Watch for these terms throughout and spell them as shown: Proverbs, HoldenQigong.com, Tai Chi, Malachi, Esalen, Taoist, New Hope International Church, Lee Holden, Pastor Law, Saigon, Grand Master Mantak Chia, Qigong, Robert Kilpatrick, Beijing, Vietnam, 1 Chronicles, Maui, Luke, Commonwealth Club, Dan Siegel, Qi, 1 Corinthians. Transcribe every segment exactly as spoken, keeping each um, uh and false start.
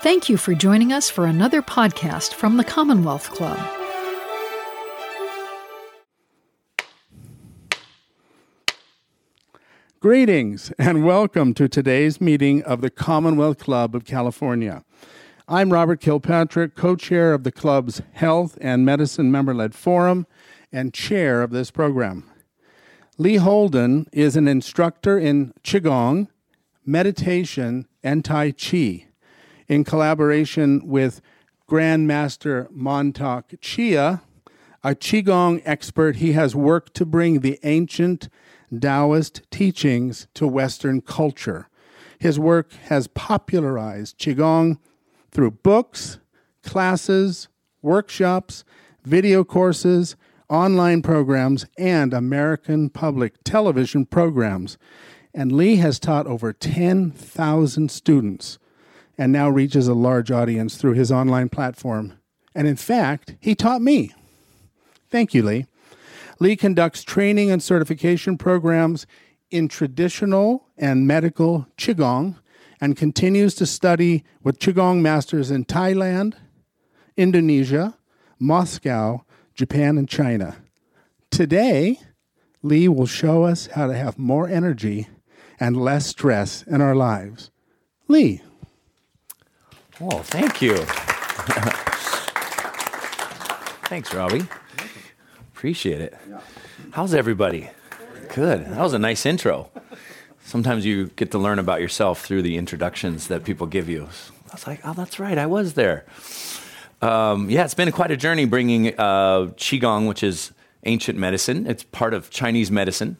Thank you for joining us for another podcast from the Commonwealth Club. Greetings and welcome to today's meeting of the Commonwealth Club of California. I'm Robert Kilpatrick, co-chair of the club's Health and Medicine Member-Led Forum and chair of this program. Lee Holden is an instructor in Qigong, meditation, and Tai Chi in collaboration with Grand Master Mantak Chia, a Qigong expert. He has worked to bring the ancient Taoist teachings to Western culture. His work has popularized Qigong through books, classes, workshops, video courses, online programs, and American public television programs. And Lee has taught over ten thousand students and now reaches a large audience through his online platform. And in fact, he taught me. Thank you, Lee. Lee conducts training and certification programs in traditional and medical Qigong and continues to study with Qigong masters in Thailand, Indonesia, Moscow, Japan, and China. Today, Lee will show us how to have more energy and less stress in our lives. Lee. Oh, thank you. Thanks, Robbie. Appreciate it. How's everybody? Good. That was a nice intro. Sometimes you get to learn about yourself through the introductions that people give you. I was like, oh, that's right. I was there. Um, yeah, it's been quite a journey bringing uh, Qigong, which is ancient medicine. It's part of Chinese medicine.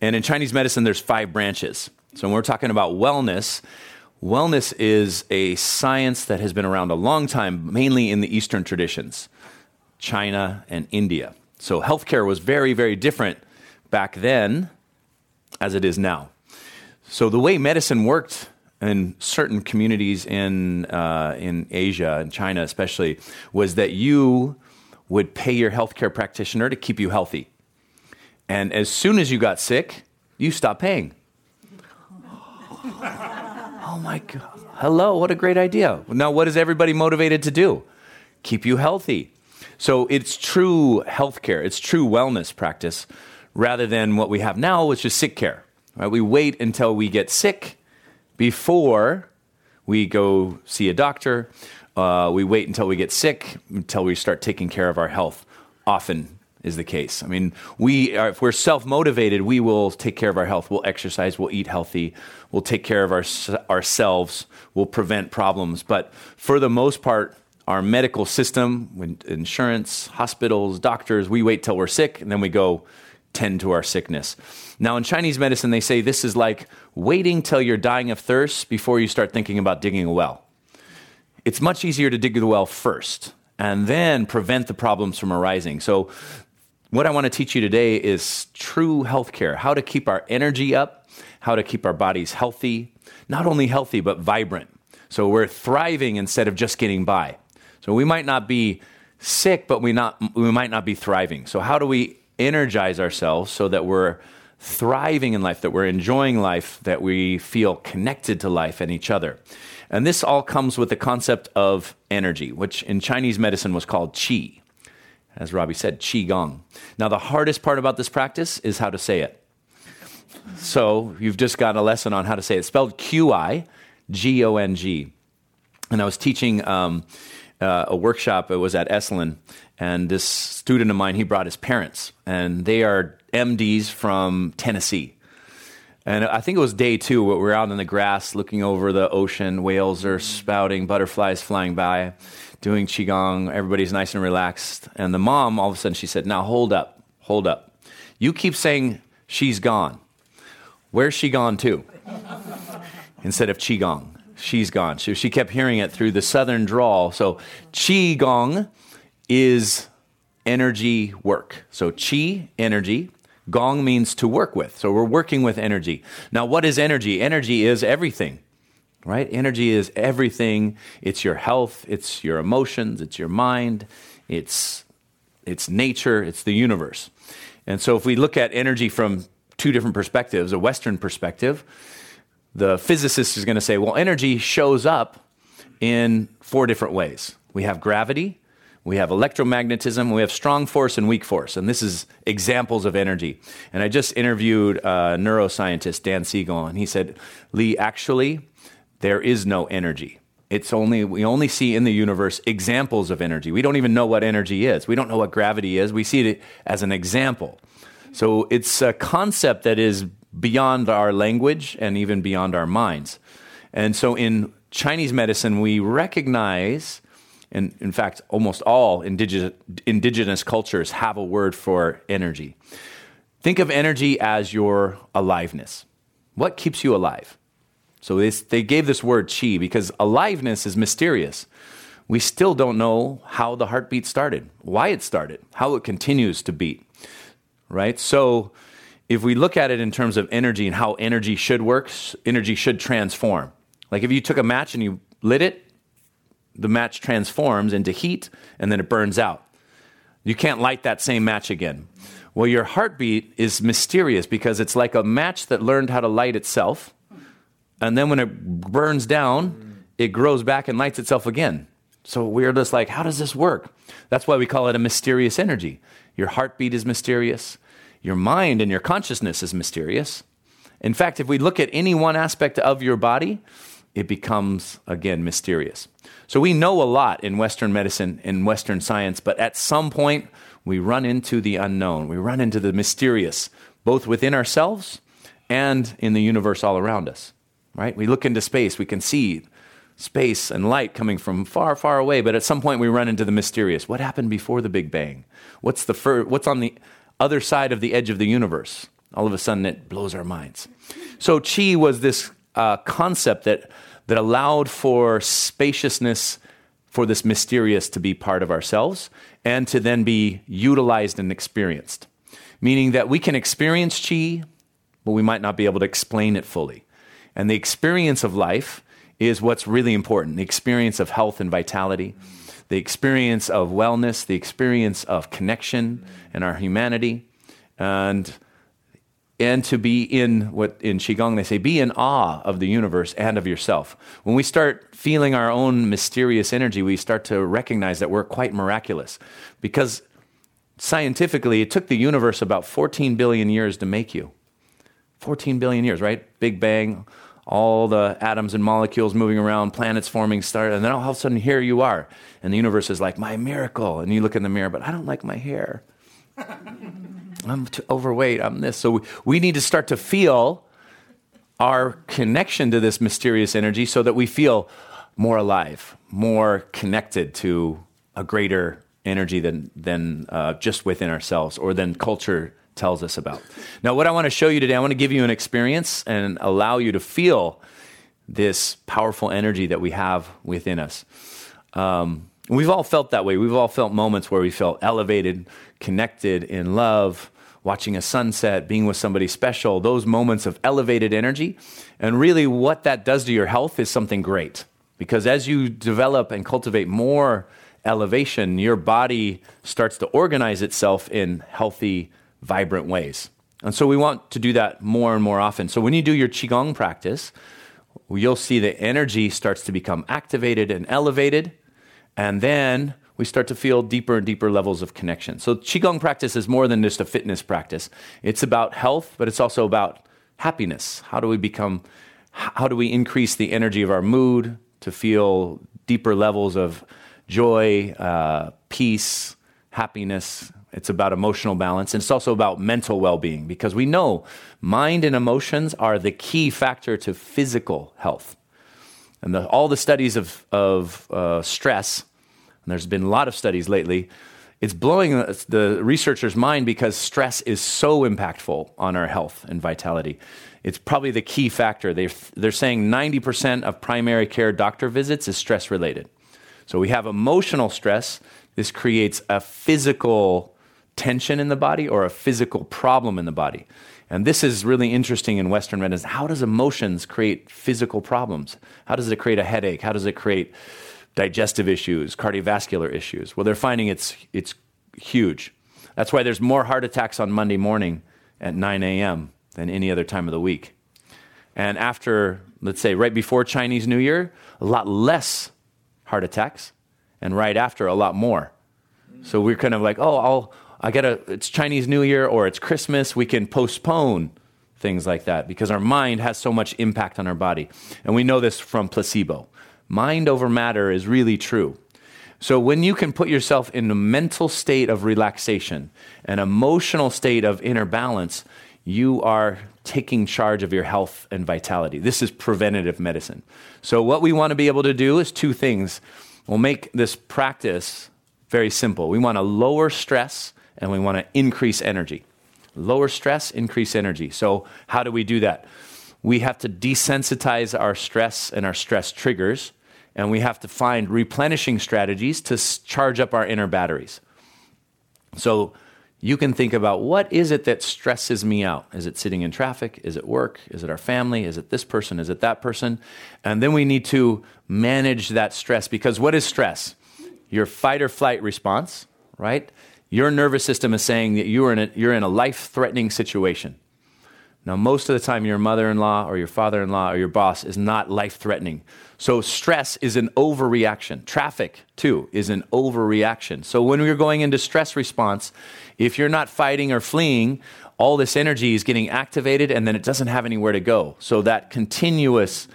And in Chinese medicine, there's five branches. So when we're talking about wellness, wellness is a science that has been around a long time, mainly in the Eastern traditions, China and India. So healthcare was very, very different back then as it is now. So the way medicine worked in certain communities in uh, in Asia and China especially was that you would pay your healthcare practitioner to keep you healthy. And as soon as you got sick, you stopped paying. Oh my God. Hello, what a great idea. Now what is everybody motivated to do? Keep you healthy. So it's true healthcare, it's true wellness practice, rather than what we have now, which is sick care. Right? We wait until we get sick before we go see a doctor. Uh, we wait until we get sick, until we start taking care of our health, often is the case. I mean, we are, if we're self-motivated, we will take care of our health. We'll exercise, we'll eat healthy, we'll take care of our, ourselves, we'll prevent problems. But for the most part, our medical system, insurance, hospitals, doctors, we wait till we're sick, and then we go tend to our sickness. Now, in Chinese medicine, they say this is like waiting till you're dying of thirst before you start thinking about digging a well. It's much easier to dig the well first and then prevent the problems from arising. So what I want to teach you today is true healthcare, how to keep our energy up, how to keep our bodies healthy, not only healthy, but vibrant. So we're thriving instead of just getting by. So we might not be sick, but we not we might not be thriving. So how do we energize ourselves so that we're thriving in life, that we're enjoying life, that we feel connected to life and each other? And this all comes with the concept of energy, which in Chinese medicine was called qi. As Robbie said, qigong. Now, the hardest part about this practice is how to say it. So you've just got a lesson on how to say it. It's spelled Q I G O N G. And I was teaching Um, Uh, a workshop. It was at Esalen, and this student of mine, he brought his parents, and they are M Ds from Tennessee. And I think it was day two, where we were out in the grass looking over the ocean. Whales are spouting, butterflies flying by, doing Qigong. Everybody's nice and relaxed. And the mom, all of a sudden, she said, now hold up, hold up. You keep saying she's gone. Where's she gone to? Instead of Qigong. She's gone. She, she kept hearing it through the southern drawl. So Qigong is energy work. So Qi, energy. Gong means to work with. So we're working with energy. Now, what is energy? Energy is everything, right? Energy is everything. It's your health. It's your emotions. It's your mind. It's, it's nature. It's the universe. And so if we look at energy from two different perspectives, a Western perspective, the physicist is going to say, well, energy shows up in four different ways. We have gravity, we have electromagnetism, we have strong force and weak force. And this is examples of energy. And I just interviewed uh, neuroscientist Dan Siegel, and he said, Lee, actually, there is no energy. It's only, we only see in the universe examples of energy. We don't even know what energy is. We don't know what gravity is. We see it as an example. So it's a concept that is beyond our language and even beyond our minds. And so in Chinese medicine, we recognize, and in fact, almost all indigenous, indigenous cultures have a word for energy. Think of energy as your aliveness. What keeps you alive? So this, they gave this word chi because aliveness is mysterious. We still don't know how the heartbeat started, why it started, how it continues to beat, right? So if we look at it in terms of energy and how energy should work, energy should transform. Like if you took a match and you lit it, the match transforms into heat and then it burns out. You can't light that same match again. Well, your heartbeat is mysterious because it's like a match that learned how to light itself. And then when it burns down, it grows back and lights itself again. So we're just like, how does this work? That's why we call it a mysterious energy. Your heartbeat is mysterious. Your mind and your consciousness is mysterious. In fact, if we look at any one aspect of your body, it becomes, again, mysterious. So we know a lot in Western medicine, in Western science, but at some point, we run into the unknown. We run into the mysterious, both within ourselves and in the universe all around us. Right? We look into space, we can see space and light coming from far, far away, but at some point we run into the mysterious. What happened before the Big Bang? What's the fir- what's on the other side of the edge of the universe? All of a sudden it blows our minds. So Qi was this uh, concept that, that allowed for spaciousness, for this mysterious to be part of ourselves and to then be utilized and experienced, meaning that we can experience Qi, but we might not be able to explain it fully. And the experience of life is what's really important. The experience of health and vitality, the experience of wellness, the experience of connection and our humanity, and and to be in what in Qigong they say, be in awe of the universe and of yourself. When we start feeling our own mysterious energy, we start to recognize that we're quite miraculous. Because scientifically, it took the universe about fourteen billion years to make you. fourteen billion years, right? Big Bang, all the atoms and molecules moving around, planets forming, stars, and then all of a sudden here you are. And the universe is like, my miracle. And you look in the mirror, but I don't like my hair. I'm too overweight, I'm this. So we, we need to start to feel our connection to this mysterious energy so that we feel more alive, more connected to a greater energy than, than uh, just within ourselves or than culture tells us about. Now, what I want to show you today, I want to give you an experience and allow you to feel this powerful energy that we have within us. Um, we've all felt that way. We've all felt moments where we felt elevated, connected, in love, watching a sunset, being with somebody special, those moments of elevated energy. And really what that does to your health is something great. Because as you develop and cultivate more elevation, your body starts to organize itself in healthy, vibrant ways. And so we want to do that more and more often. So when you do your Qigong practice, you'll see the energy starts to become activated and elevated. And then we start to feel deeper and deeper levels of connection. So Qigong practice is more than just a fitness practice. It's about health, but it's also about happiness. How do we become, how do we increase the energy of our mood to feel deeper levels of joy, uh, peace, happiness? It's about emotional balance, and it's also about mental well-being, because we know mind and emotions are the key factor to physical health. And the, all the studies of, of uh, stress, and there's been a lot of studies lately, it's blowing the, the researcher's mind because stress is so impactful on our health and vitality. It's probably the key factor. They're, they're saying ninety percent of primary care doctor visits is stress-related. So we have emotional stress. This creates a physical tension in the body or a physical problem in the body. And this is really interesting in Western medicine. How does emotions create physical problems? How does it create a headache? How does it create digestive issues, cardiovascular issues? Well, they're finding it's it's huge. That's why there's more heart attacks on Monday morning at nine a.m. than any other time of the week. And after, let's say, right before Chinese New Year, a lot less heart attacks, and right after, a lot more. So we're kind of like, oh, I'll, I gotta, it's Chinese New Year or it's Christmas. We can postpone things like that because our mind has so much impact on our body. And we know this from placebo. Mind over matter is really true. So when you can put yourself in a mental state of relaxation, an emotional state of inner balance, you are taking charge of your health and vitality. This is preventative medicine. So what we want to be able to do is two things. We'll make this practice very simple. We want to lower stress and we want to increase energy. Lower stress, increase energy. So how do we do that? We have to desensitize our stress and our stress triggers, and we have to find replenishing strategies to charge up our inner batteries. So you can think about, what is it that stresses me out? Is it sitting in traffic? Is it work? Is it our family? Is it this person? Is it that person? And then we need to manage that stress, because what is stress? Your fight or flight response, right? Your nervous system is saying that you're in a, you're in a life-threatening situation. Now, most of the time, your mother-in-law or your father-in-law or your boss is not life-threatening. So stress is an overreaction. Traffic, too, is an overreaction. So when we're going into stress response, if you're not fighting or fleeing, all this energy is getting activated, and then it doesn't have anywhere to go. So that continuous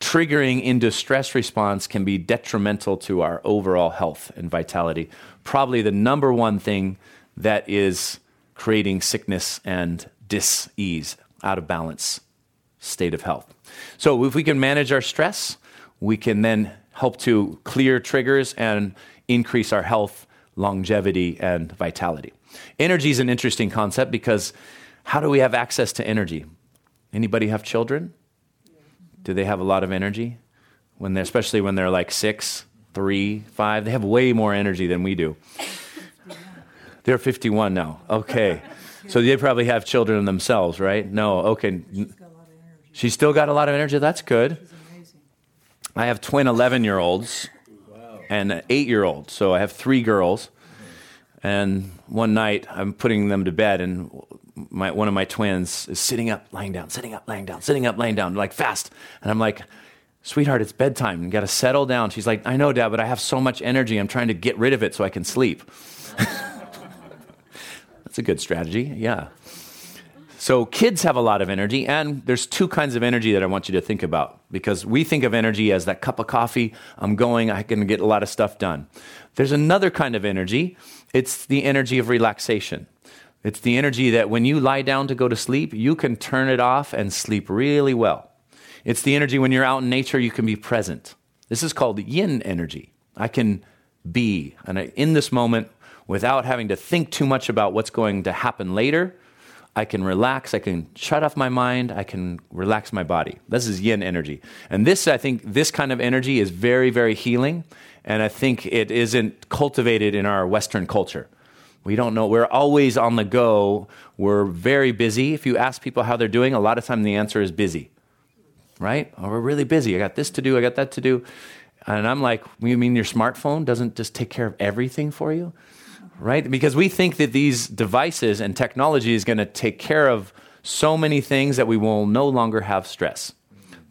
triggering into stress response can be detrimental to our overall health and vitality. Probably the number one thing that is creating sickness and dis-ease, out of balance state of health. So if we can manage our stress, we can then help to clear triggers and increase our health, longevity, and vitality. Energy is an interesting concept, because how do we have access to energy? Anybody have children? Do they have a lot of energy? When they're, especially when they're like six, three, five, they have way more energy than we do. They're fifty-one now. Okay. So they probably have children themselves, right? No, okay. She's got a lot of energy. She's still got a lot of energy? That's good. She's amazing. I have twin eleven-year-olds wow. and an eight-year-old. So I have three girls. And one night I'm putting them to bed, and my, one of my twins is sitting up, lying down, sitting up, lying down, sitting up, lying down, like fast. And I'm like, sweetheart, it's bedtime. You got to settle down. She's like, I know, Dad, but I have so much energy. I'm trying to get rid of it so I can sleep. That's a good strategy. Yeah. So kids have a lot of energy, and there's two kinds of energy that I want you to think about, because we think of energy as that cup of coffee. I'm going, I can get a lot of stuff done. There's another kind of energy. It's the energy of relaxation. It's the energy that when you lie down to go to sleep, you can turn it off and sleep really well. It's the energy when you're out in nature, you can be present. This is called yin energy. I can be, and I, in this moment, without having to think too much about what's going to happen later, I can relax, I can shut off my mind, I can relax my body. This is yin energy. And this, I think, this kind of energy is very, very healing, and I think it isn't cultivated in our Western culture. We don't know, we're always on the go, we're very busy. If you ask people how they're doing, a lot of time the answer is busy, right? Oh, we're really busy, I got this to do, I got that to do. And I'm like, you mean your smartphone doesn't just take care of everything for you? Right? Because we think that these devices and technology is going to take care of so many things that we will no longer have stress.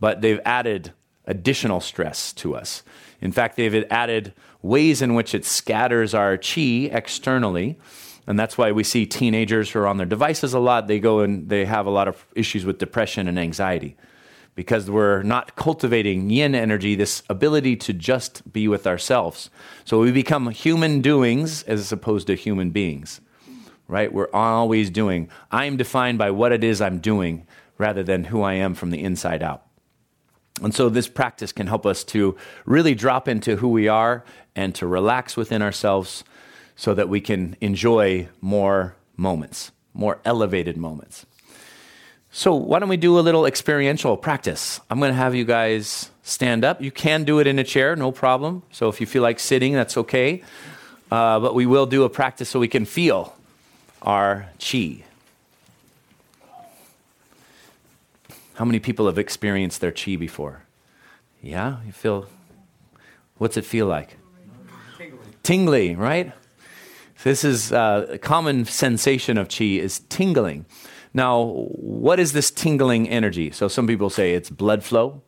But they've added additional stress to us. In fact, they've added ways in which it scatters our chi externally. And that's why we see teenagers who are on their devices a lot. They go and they have a lot of issues with depression and anxiety, because we're not cultivating yin energy, this ability to just be with ourselves. So we become human doings as opposed to human beings, right? We're always doing. I'm defined by what it is I'm doing rather than who I am from the inside out. And so this practice can help us to really drop into who we are and to relax within ourselves so that we can enjoy more moments, more elevated moments. So why don't we do a little experiential practice? I'm going to have you guys stand up. You can do it in a chair, no problem. So if you feel like sitting, that's okay. Uh, but we will do a practice so we can feel our chi. How many people have experienced their chi before? Yeah, you feel, what's it feel like? Tingly, tingly, right? This is uh, a common sensation of chi is tingling. Now, what is this tingling energy? So some people say it's blood flow.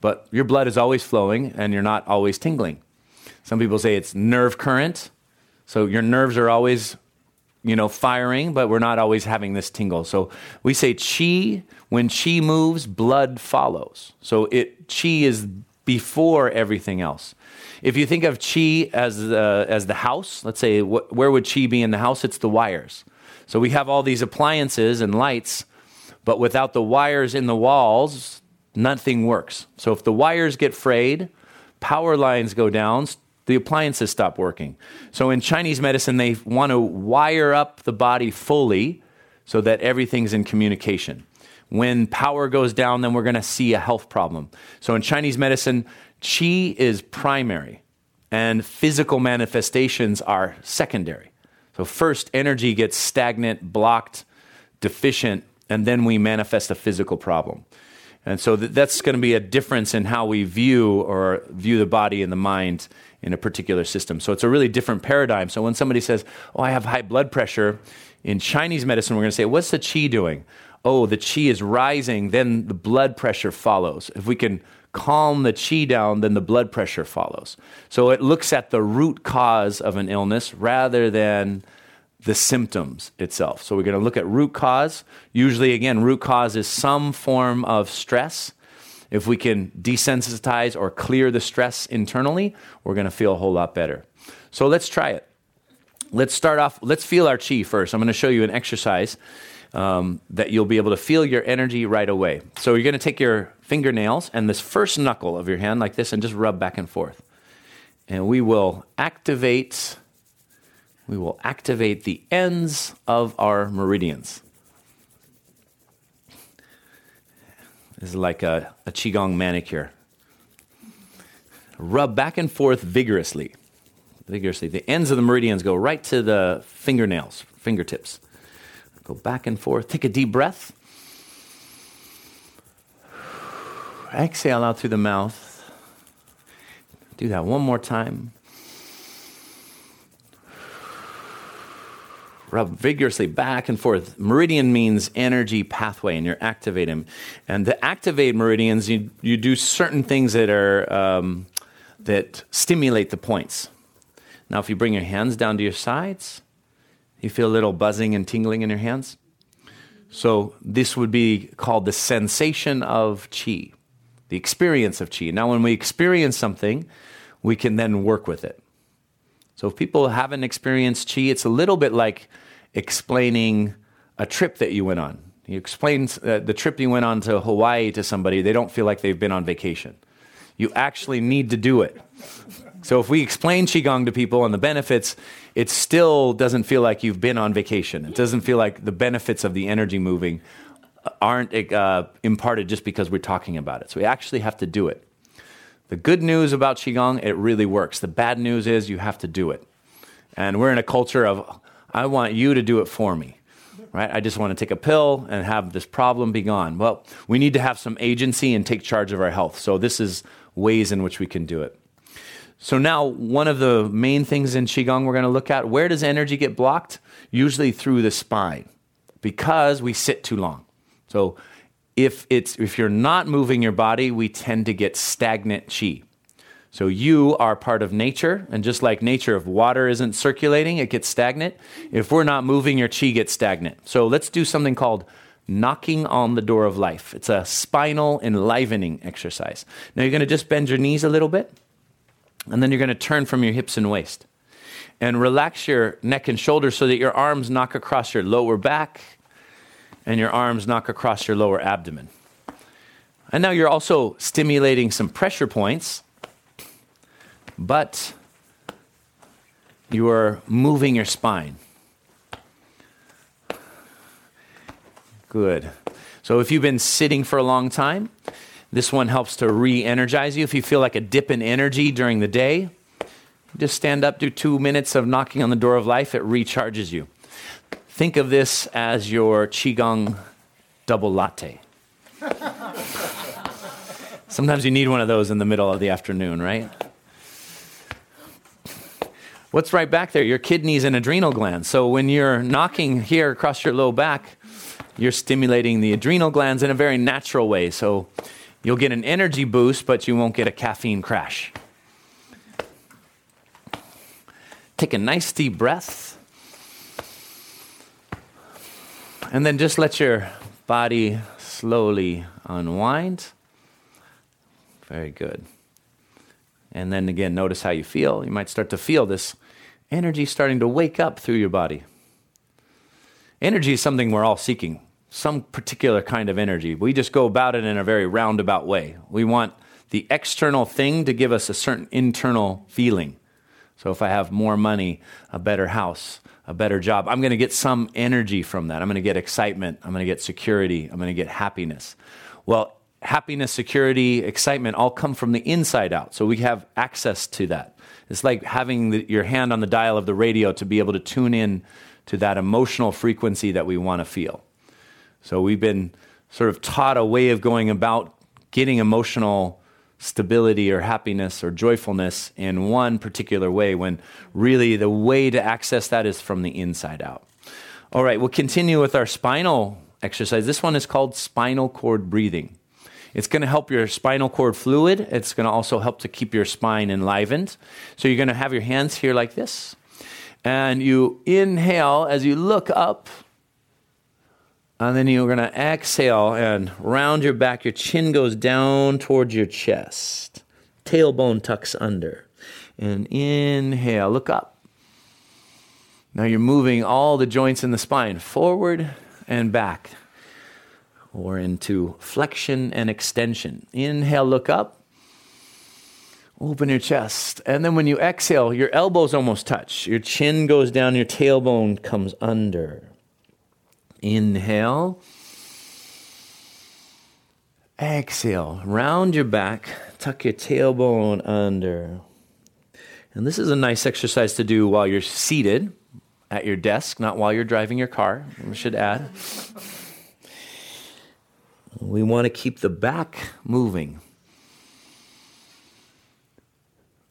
But your blood is always flowing and you're not always tingling. Some people say it's nerve current. So your nerves are always, you know, firing, but we're not always having this tingle. So we say qi, when qi moves, blood follows. So it qi is before everything else. If you think of qi as the, as the house, let's say, wh- where would qi be in the house? It's the wires. So we have all these appliances and lights, but without the wires in the walls, nothing works. So if the wires get frayed, power lines go down, the appliances stop working. So in Chinese medicine, they want to wire up the body fully so that everything's in communication. When power goes down, then we're going to see a health problem. So in Chinese medicine, qi is primary and physical manifestations are secondary. So first, energy gets stagnant, blocked, deficient, and then we manifest a physical problem. And so th- that's going to be a difference in how we view or view the body and the mind in a particular system. So it's a really different paradigm. So when somebody says, oh, I have high blood pressure, in Chinese medicine, we're going to say, what's the qi doing? Oh, the qi is rising, then the blood pressure follows. If we can calm the qi down, then the blood pressure follows. So it looks at the root cause of an illness rather than the symptoms itself. So we're going to look at root cause. Usually, again, root cause is some form of stress. If we can desensitize or clear the stress internally, we're going to feel a whole lot better. So let's try it. Let's start off, let's feel our qi first. I'm going to show you an exercise um, that you'll be able to feel your energy right away. So you're going to take your fingernails and this first knuckle of your hand like this and just rub back and forth. And we will activate... We will activate the ends of our meridians. This is like a, a Qigong manicure. Rub back and forth vigorously. Vigorously. The ends of the meridians go right to the fingernails, fingertips. Go back and forth. Take a deep breath. Exhale out through the mouth. Do that one more time. Rub vigorously back and forth. Meridian means energy pathway, and you're activating. And to activate meridians, you you do certain things that are um, that stimulate the points. Now, if you bring your hands down to your sides, you feel a little buzzing and tingling in your hands. So this would be called the sensation of qi, the experience of qi. Now, when we experience something, we can then work with it. So if people haven't experienced qi, it's a little bit like explaining a trip that you went on. You explain uh, the trip you went on to Hawaii to somebody, they don't feel like they've been on vacation. You actually need to do it. So if we explain Qigong to people and the benefits, it still doesn't feel like you've been on vacation. It doesn't feel like the benefits of the energy moving aren't uh, imparted just because we're talking about it. So we actually have to do it. The good news about Qigong, it really works. The bad news is you have to do it. And we're in a culture of, I want you to do it for me, right? I just want to take a pill and have this problem be gone. Well, we need to have some agency and take charge of our health. So this is ways in which we can do it. So now one of the main things in Qigong we're going to look at, where does energy get blocked? Usually through the spine because we sit too long. So If it's if you're not moving your body, we tend to get stagnant qi. So you are part of nature, and just like nature, if water isn't circulating, it gets stagnant. If we're not moving, your qi gets stagnant. So let's do something called knocking on the door of life. It's a spinal enlivening exercise. Now you're going to just bend your knees a little bit, and then you're going to turn from your hips and waist. And relax your neck and shoulders so that your arms knock across your lower back, and your arms knock across your lower abdomen. And now you're also stimulating some pressure points, but you are moving your spine. Good. So if you've been sitting for a long time, this one helps to re-energize you. If you feel like a dip in energy during the day, just stand up, do two minutes of knocking on the door of life, it recharges you. Think of this as your Qigong double latte. Sometimes you need one of those in the middle of the afternoon, right? What's right back there? Your kidneys and adrenal glands. So when you're knocking here across your low back, you're stimulating the adrenal glands in a very natural way. So You'll get an energy boost, but you won't get a caffeine crash. Take a nice deep breath. And then just let your body slowly unwind. Very good. And then again, notice how you feel. You might start to feel this energy starting to wake up through your body. Energy is something we're all seeking, some particular kind of energy. We just go about it in a very roundabout way. We want the external thing to give us a certain internal feeling. So if I have more money, a better house, a better job, I'm going to get some energy from that. I'm going to get excitement. I'm going to get security. I'm going to get happiness. Well, happiness, security, excitement all come from the inside out. So we have access to that. It's like having the, your hand on the dial of the radio to be able to tune in to that emotional frequency that we want to feel. So we've been sort of taught a way of going about getting emotional stability or happiness or joyfulness in one particular way, when really the way to access that is from the inside out. All right, we'll continue with our spinal exercise. This one is called spinal cord breathing. It's going to help your spinal cord fluid. It's going to also help to keep your spine enlivened. So you're going to have your hands here like this, and you inhale as you look up, and then you're going to exhale and round your back. Your chin goes down towards your chest. Tailbone tucks under. And inhale, look up. Now you're moving all the joints in the spine forward and back, or into flexion and extension. Inhale, look up. Open your chest. And then when you exhale, your elbows almost touch. Your chin goes down, your tailbone comes under. Inhale. Exhale. Round your back. Tuck your tailbone under. And this is a nice exercise to do while you're seated at your desk, not while you're driving your car, I should add. We want to keep the back moving.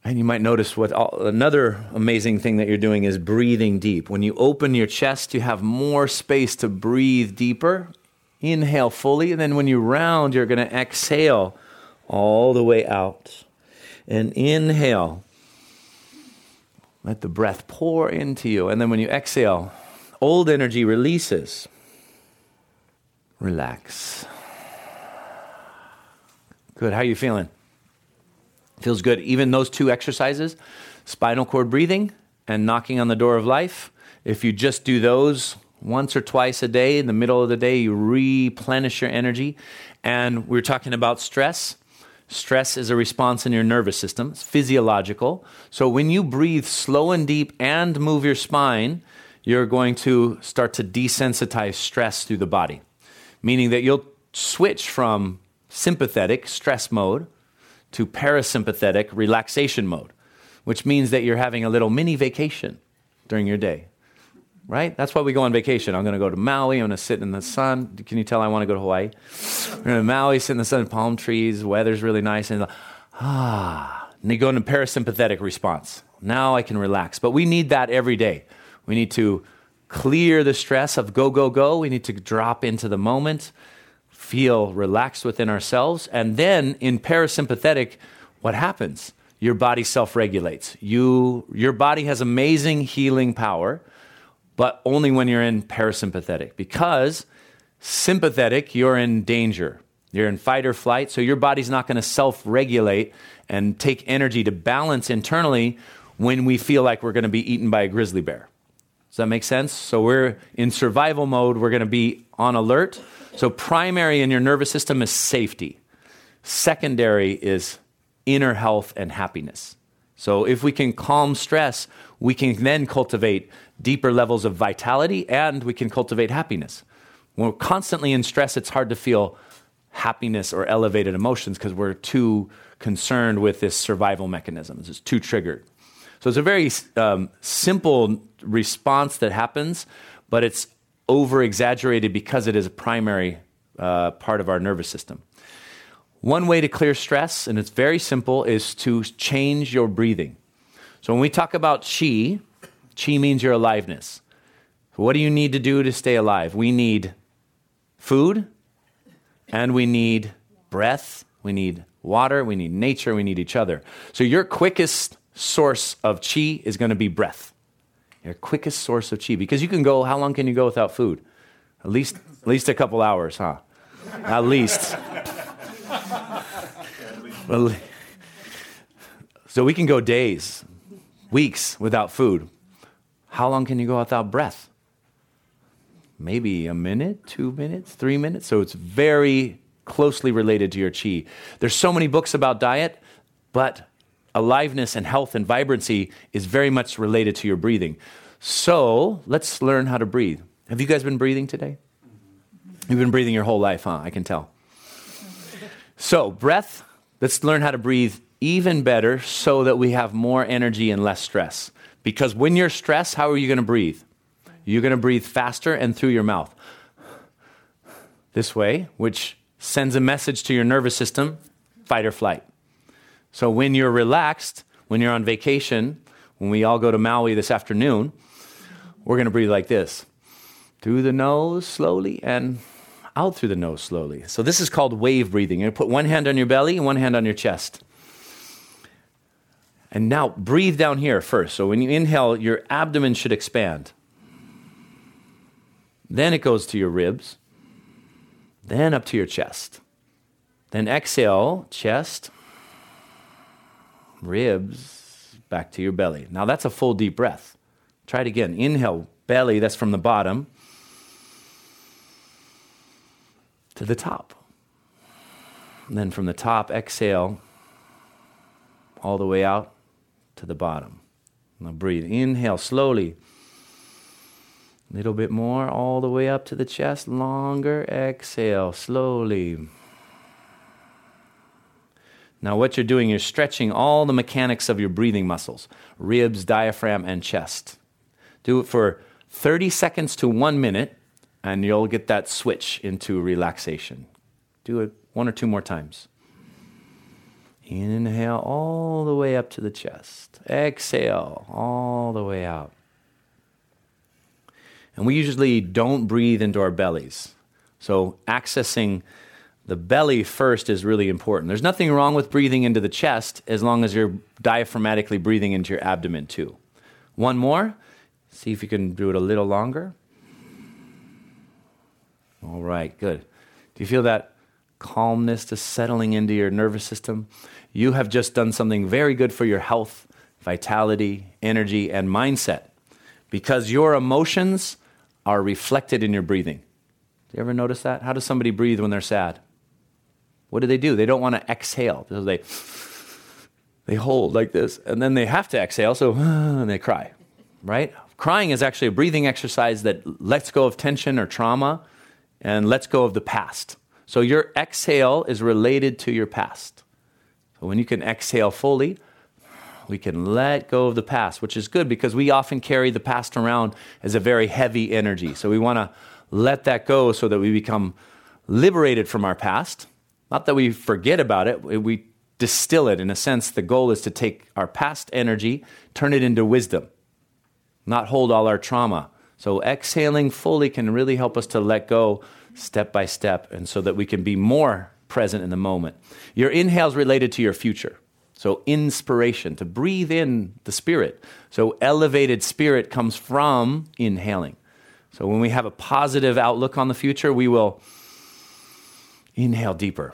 And you might notice what all, another amazing thing that you're doing is breathing deep. When you open your chest, you have more space to breathe deeper. Inhale fully, and then when you round, you're going to exhale all the way out. And inhale. Let the breath pour into you. And then when you exhale, old energy releases. Relax. Good. How are you feeling? Feels good. Even those two exercises, spinal cord breathing and knocking on the door of life, if you just do those once or twice a day, in the middle of the day, you replenish your energy. And we're talking about stress. Stress is a response in your nervous system. It's physiological. So when you breathe slow and deep and move your spine, you're going to start to desensitize stress through the body, meaning that you'll switch from sympathetic stress mode to parasympathetic relaxation mode, which means that you're having a little mini vacation during your day, right? That's why we go on vacation. I'm going to go to Maui. I'm going to sit in the sun. Can you tell I want to go to Hawaii? We're going to Maui, sit in the sun, palm trees, weather's really nice. And, ah, and you go into parasympathetic response. Now I can relax. But we need that every day. We need to clear the stress of go, go, go. We need to drop into the moment, feel relaxed within ourselves. And then in parasympathetic, what happens? Your body self-regulates. You, your body has amazing healing power, but only when you're in parasympathetic. Because sympathetic, you're in danger. You're in fight or flight, so your body's not going to self-regulate and take energy to balance internally when we feel like we're going to be eaten by a grizzly bear. Does that make sense? So we're in survival mode. We're going to be on alert. So primary in your nervous system is safety. Secondary is inner health and happiness. So if we can calm stress, we can then cultivate deeper levels of vitality, and we can cultivate happiness. When we're constantly in stress, it's hard to feel happiness or elevated emotions because we're too concerned with this survival mechanism. It's too triggered. So it's a very um, simple response that happens, but it's over-exaggerated because it is a primary uh, part of our nervous system. One way to clear stress, and it's very simple, is to change your breathing. So when we talk about chi, chi means your aliveness. So what do you need to do to stay alive? We need food, and we need breath, We need water. We need nature. We need each other. So your quickest source of chi is going to be breath. Your quickest source of chi. Because you can go, how long can you go without food? At least, at least a couple hours, huh? At least. So we can go days, weeks without food. How long can you go without breath? Maybe a minute, two minutes, three minutes. So it's very closely related to your chi. There's so many books about diet, but aliveness and health and vibrancy is very much related to your breathing. So let's learn how to breathe. Have you guys been breathing today? You've been breathing your whole life, huh? I can tell. So breath, let's learn how to breathe even better so that we have more energy and less stress. Because when you're stressed, how are you going to breathe? You're going to breathe faster and through your mouth. This way, which sends a message to your nervous system, fight or flight. So when you're relaxed, when you're on vacation, when we all go to Maui this afternoon, we're going to breathe like this. Through the nose slowly and out through the nose slowly. So this is called wave breathing. You're going to put one hand on your belly and one hand on your chest. And now breathe down here first. So when you inhale, your abdomen should expand. Then it goes to your ribs. Then up to your chest. Then exhale, chest, ribs, back to your belly. Now that's a full deep breath. Try it again. Inhale, belly, that's from the bottom to the top. And then from the top, exhale all the way out to the bottom. Now breathe. Inhale slowly. A little bit more, all the way up to the chest, longer. Exhale slowly. Now what you're doing, you're stretching all the mechanics of your breathing muscles, ribs, diaphragm, and chest. Do it for thirty seconds to one minute, and you'll get that switch into relaxation. Do it one or two more times. Inhale all the way up to the chest. Exhale all the way out. And we usually don't breathe into our bellies. So accessing the belly first is really important. There's nothing wrong with breathing into the chest as long as you're diaphragmatically breathing into your abdomen too. One more. See if you can do it a little longer. All right, good. Do you feel that calmness just settling into your nervous system? You have just done something very good for your health, vitality, energy, and mindset. Because your emotions are reflected in your breathing. Do you ever notice that? How does somebody breathe when they're sad? What do they do? They don't want to exhale. So they, they hold like this, and then they have to exhale, so and they cry, right? Crying is actually a breathing exercise that lets go of tension or trauma and lets go of the past. So your exhale is related to your past. So when you can exhale fully, we can let go of the past, which is good because we often carry the past around as a very heavy energy. So we want to let that go so that we become liberated from our past. Not that we forget about it. We distill it. In a sense, the goal is to take our past energy, turn it into wisdom, not hold all our trauma. So exhaling fully can really help us to let go step by step and so that we can be more present in the moment. Your inhale is related to your future. So inspiration, to breathe in the spirit. So elevated spirit comes from inhaling. So when we have a positive outlook on the future, we will inhale deeper.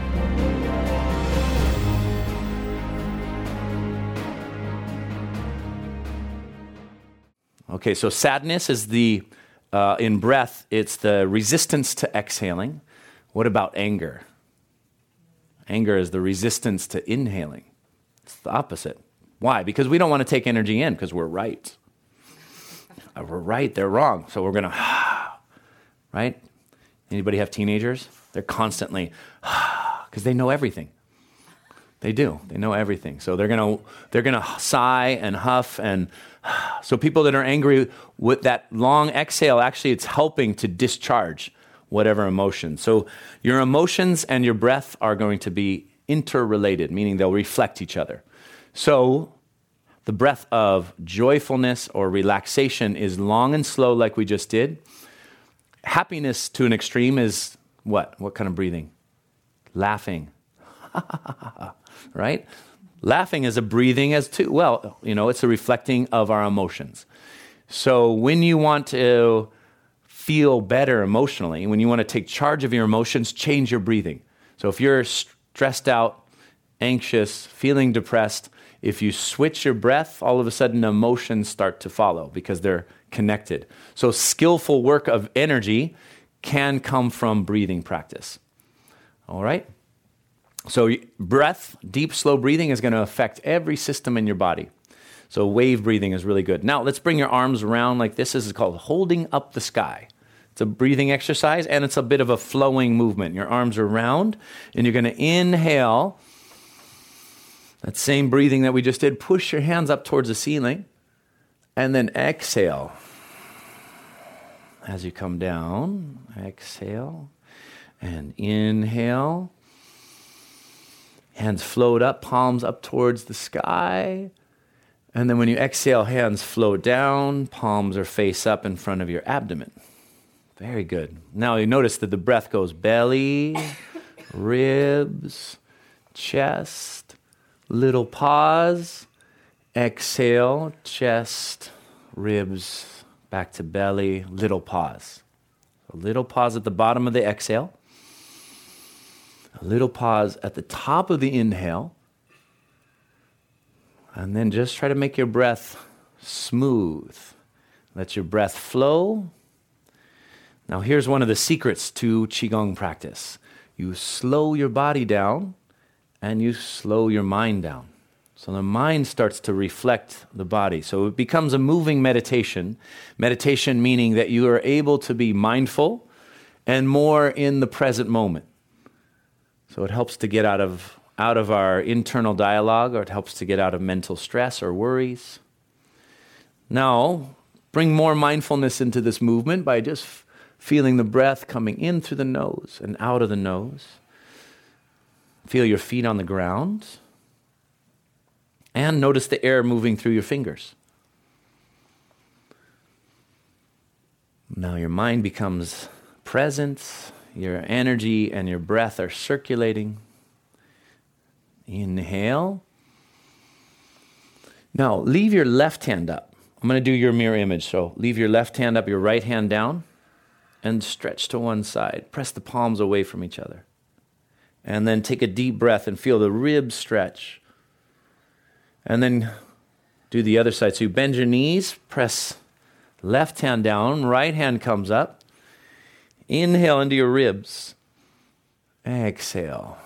Okay, so sadness is the Uh, in breath, it's the resistance to exhaling. What about anger? Anger is the resistance to inhaling. It's the opposite. Why? Because we don't want to take energy in because we're right. Uh, we're right, they're wrong. So we're going to, right? Anybody have teenagers? They're constantly, because they know everything. They do. They know everything. So they're gonna they're gonna sigh and huff, and so people that are angry with that long exhale, actually, it's helping to discharge whatever emotion. So your emotions and your breath are going to be interrelated, meaning they'll reflect each other. So the breath of joyfulness or relaxation is long and slow, like we just did. Happiness to an extreme is what? What kind of breathing? Laughing. Right? Laughing is a breathing as too. Well, you know, it's a reflecting of our emotions. So when you want to feel better emotionally, when you want to take charge of your emotions, change your breathing. So if you're stressed out, anxious, feeling depressed, if you switch your breath, all of a sudden emotions start to follow because they're connected. So skillful work of energy can come from breathing practice. All right? So breath, deep, slow breathing is going to affect every system in your body. So wave breathing is really good. Now, let's bring your arms around like this. This is called holding up the sky. It's a breathing exercise, and it's a bit of a flowing movement. Your arms are round, and you're going to inhale. That same breathing that we just did, push your hands up towards the ceiling, and then exhale. As you come down, exhale, and inhale. Hands float up, palms up towards the sky. And then when you exhale, hands float down, palms are face up in front of your abdomen. Very good. Now you notice that the breath goes belly, ribs, chest, little pause, exhale, chest, ribs, back to belly, little pause. A little pause at the bottom of the exhale. A little pause at the top of the inhale. And then just try to make your breath smooth. Let your breath flow. Now here's one of the secrets to Qigong practice. You slow your body down and you slow your mind down. So the mind starts to reflect the body. So it becomes a moving meditation. Meditation meaning that you are able to be mindful and more in the present moment. So it helps to get out of out of our internal dialogue, or it helps to get out of mental stress or worries. Now, bring more mindfulness into this movement by just f- feeling the breath coming in through the nose and out of the nose. Feel your feet on the ground. And notice the air moving through your fingers. Now your mind becomes present. Your energy and your breath are circulating. Inhale. Now, leave your left hand up. I'm going to do your mirror image. So leave your left hand up, your right hand down, and stretch to one side. Press the palms away from each other. And then take a deep breath and feel the ribs stretch. And then do the other side. So you bend your knees, press left hand down, right hand comes up. Inhale into your ribs. Exhale.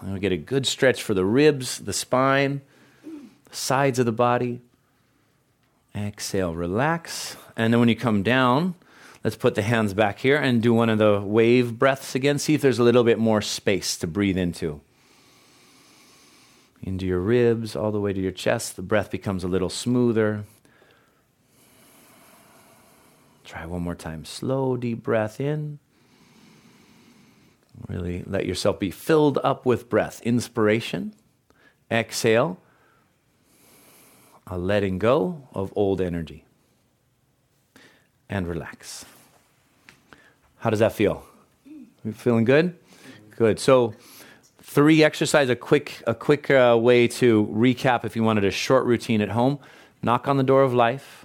I'm going to get a good stretch for the ribs, the spine, the sides of the body. Exhale, relax. And then when you come down, let's put the hands back here and do one of the wave breaths again. See if there's a little bit more space to breathe into. Into your ribs, all the way to your chest. The breath becomes a little smoother. Try one more time. Slow, deep breath in. Really let yourself be filled up with breath. Inspiration, exhale, a letting go of old energy. And relax. How does that feel? You feeling good? Good. So three exercises, a quick, a quick uh, way to recap if you wanted a short routine at home. Knock on the door of life,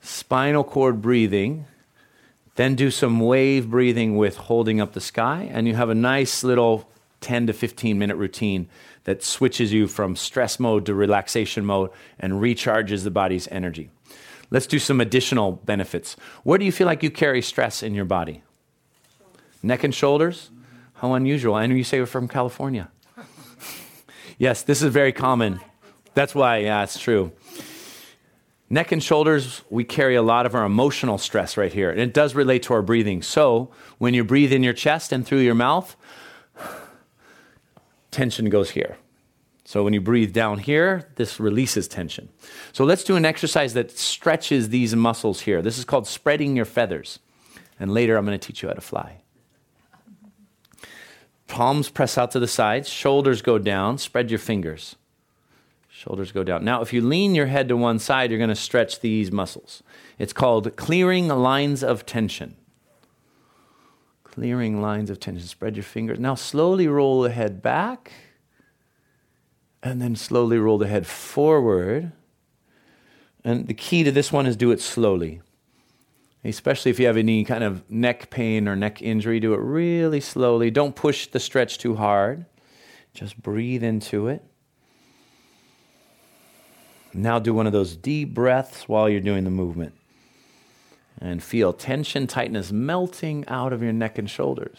spinal cord breathing, then do some wave breathing with holding up the sky, and you have a nice little ten to fifteen minute routine that switches you from stress mode to relaxation mode and recharges the body's energy. Let's do some additional benefits. Where do you feel like you carry stress in your body? Shoulders. Neck and shoulders? Mm-hmm. How unusual. I know you say you're from California. Yes, this is very common. That's why, yeah, it's true. Neck and shoulders, we carry a lot of our emotional stress right here. And it does relate to our breathing. So when you breathe in your chest and through your mouth, tension goes here. So when you breathe down here, this releases tension. So let's do an exercise that stretches these muscles here. This is called spreading your feathers. And later I'm going to teach you how to fly. Palms press out to the sides, shoulders go down, spread your fingers. Shoulders go down. Now if you lean your head to one side, you're going to stretch these muscles. It's called clearing lines of tension. Clearing lines of tension. Spread your fingers. Now slowly roll the head back. And then slowly roll the head forward. And the key to this one is do it slowly. Especially if you have any kind of neck pain or neck injury, do it really slowly. Don't push the stretch too hard. Just breathe into it. Now do one of those deep breaths while you're doing the movement. And feel tension, tightness melting out of your neck and shoulders.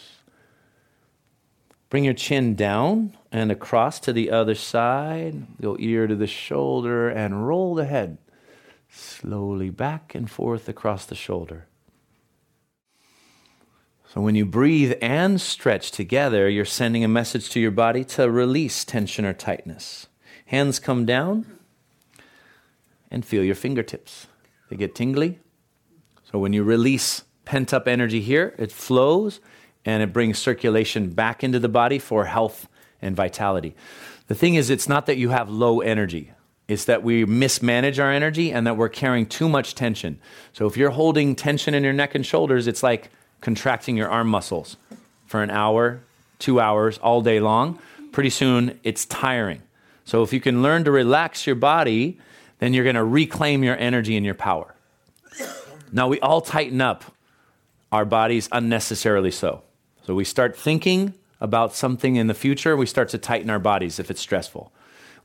Bring your chin down and across to the other side. Go ear to the shoulder and roll the head slowly back and forth across the shoulder. So when you breathe and stretch together, you're sending a message to your body to release tension or tightness. Hands come down and feel your fingertips. They get tingly. So when you release pent-up energy here, it flows. And it brings circulation back into the body for health and vitality. The thing is, it's not that you have low energy. It's that we mismanage our energy and that we're carrying too much tension. So if you're holding tension in your neck and shoulders, it's like contracting your arm muscles for an hour, two hours, all day long. Pretty soon, it's tiring. So if you can learn to relax your body, then you're going to reclaim your energy and your power. Now, we all tighten up our bodies unnecessarily so. So we start thinking about something in the future, we start to tighten our bodies if it's stressful.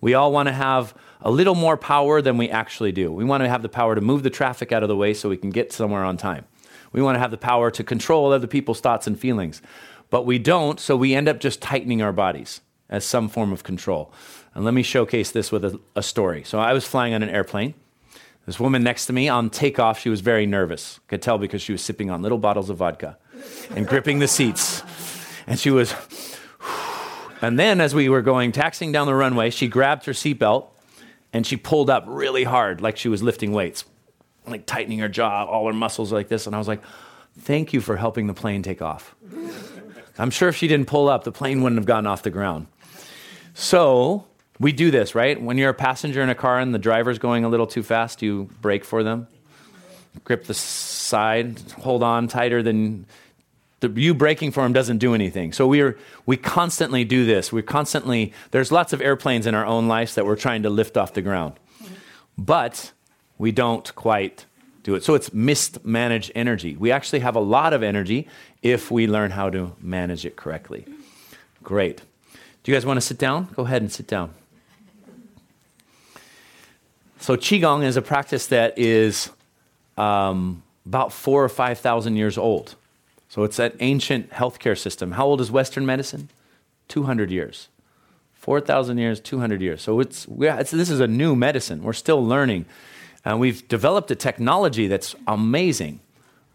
We all want to have a little more power than we actually do. We want to have the power to move the traffic out of the way so we can get somewhere on time. We want to have the power to control other people's thoughts and feelings. But we don't, so we end up just tightening our bodies as some form of control. And let me showcase this with a, a story. So I was flying on an airplane. This woman next to me on takeoff, she was very nervous. Could tell because she was sipping on little bottles of vodka and gripping the seats. And she was... And then as we were going, taxiing down the runway, she grabbed her seatbelt and she pulled up really hard like she was lifting weights, like tightening her jaw, all her muscles like this. And I was like, thank you for helping the plane take off. I'm sure if she didn't pull up, the plane wouldn't have gotten off the ground. So... we do this, right? When you're a passenger in a car and the driver's going a little too fast, you brake for them, grip the side, hold on tighter than the, you braking for them doesn't do anything. So we are we constantly do this. We're constantly, there's lots of airplanes in our own lives that we're trying to lift off the ground, but we don't quite do it. So it's mismanaged energy. We actually have a lot of energy if we learn how to manage it correctly. Great. Do you guys want to sit down? Go ahead and sit down. So Qigong is a practice that is um, about four or five thousand years old. So it's an ancient healthcare system. How old is Western medicine? Two hundred years, four thousand years, two hundred years. So it's, we're, it's this is a new medicine. We're still learning, and we've developed a technology that's amazing,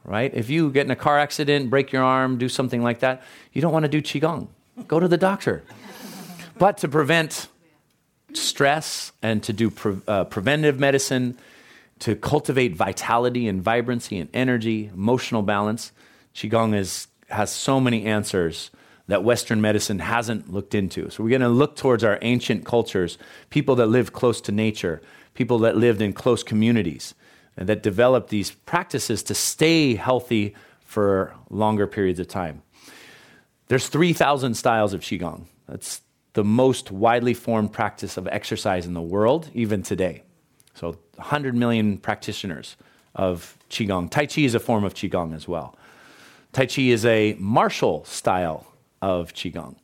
right? If you get in a car accident, break your arm, do something like that, you don't want to do Qigong. Go to the doctor. But to prevent stress and to do pre- uh, preventive medicine, to cultivate vitality and vibrancy and energy, emotional balance, Qigong is, has so many answers that Western medicine hasn't looked into. So we're going to look towards our ancient cultures, people that live close to nature, people that lived in close communities, and that developed these practices to stay healthy for longer periods of time. There's three thousand styles of Qigong. That's the most widely formed practice of exercise in the world, even today. So one hundred million practitioners of Qigong. Tai Chi is a form of Qigong as well. Tai Chi is a martial style of Qigong.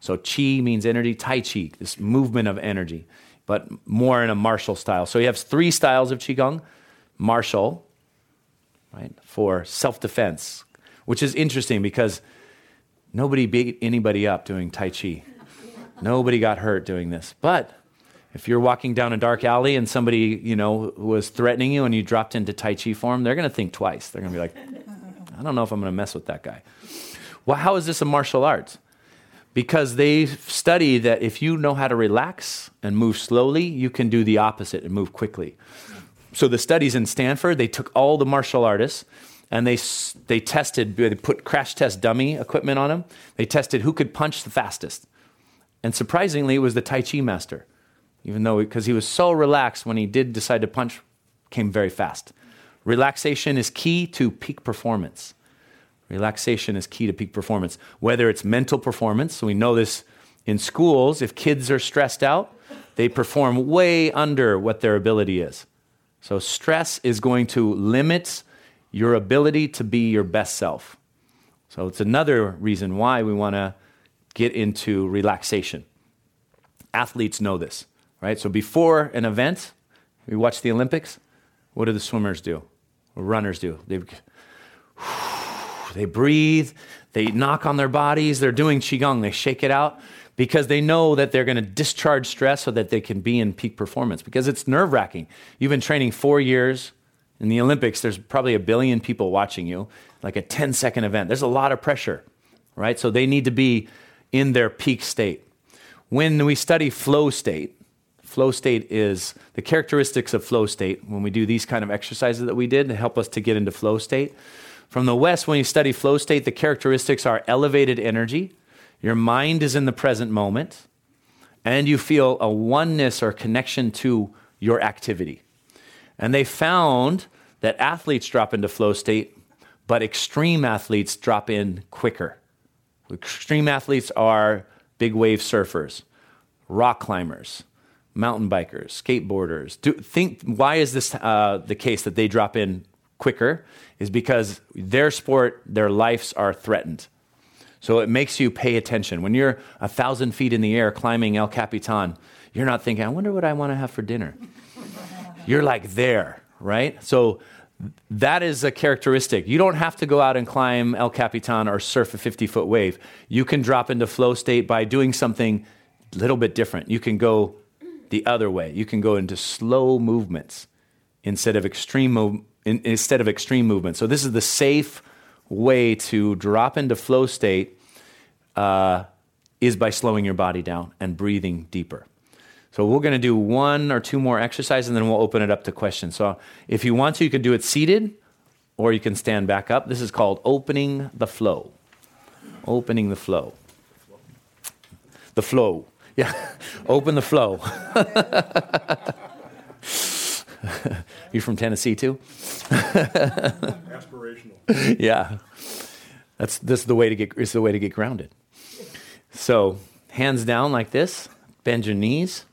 So Qi means energy, Tai Chi, this movement of energy, but more in a martial style. So you have three styles of Qigong. Martial, right, for self-defense, which is interesting because nobody beat anybody up doing Tai Chi. Nobody got hurt doing this. But if you're walking down a dark alley and somebody, you know, was threatening you and you dropped into Tai Chi form, they're going to think twice. They're going to be like, I don't know if I'm going to mess with that guy. Well, how is this a martial art? because they study that if you know how to relax and move slowly, you can do the opposite and move quickly. So the studies in Stanford, they took all the martial artists and they they tested, they put crash test dummy equipment on them. They tested who could punch the fastest. And surprisingly, it was the Tai Chi master, even though, because he was so relaxed when he did decide to punch, came very fast. Relaxation is key to peak performance. Relaxation is key to peak performance, whether it's mental performance. So we know this in schools, if kids are stressed out, they perform way under what their ability is. So stress is going to limit your ability to be your best self. So it's another reason why we want to get into relaxation. Athletes know this, right? So before an event, we watch the Olympics, what do the swimmers do? Runners do. They, they breathe, they knock on their bodies, they're doing Qigong, they shake it out because they know that they're going to discharge stress so that they can be in peak performance because it's nerve-wracking. You've been training four years. In the Olympics, there's probably a billion people watching you, like a ten-second event. There's a lot of pressure, right? So they need to be in their peak state. When we study flow state, flow state is the characteristics of flow state. When we do these kind of exercises that we did to help us to get into flow state. From the West, when you study flow state, the characteristics are elevated energy. Your mind is in the present moment. And you feel a oneness or connection to your activity. And they found that athletes drop into flow state, but extreme athletes drop in quicker. Extreme athletes are big wave surfers, rock climbers, mountain bikers, skateboarders. Do, think why is this uh, the case that they drop in quicker? Is because their sport, their lives are threatened. So it makes you pay attention. When you're a thousand feet in the air climbing El Capitan, you're not thinking, I wonder what I want to have for dinner. You're like there, right? So that is a characteristic. You don't have to go out and climb El Capitan or surf a fifty-foot wave. You can drop into flow state by doing something a little bit different. You can go the other way. You can go into slow movements instead of extreme mov- in, instead of extreme movements. So this is the safe way to drop into flow state uh, is by slowing your body down and breathing deeper. So we're going to do one or two more exercises, and then we'll open it up to questions. So if you want to, you can do it seated, or you can stand back up. This is called opening the flow. Opening the flow. The flow. Yeah, open the flow. You're from Tennessee, too? Aspirational. Yeah. That's, that's the way to get, it's the way to get grounded. So hands down like this. Bend your knees.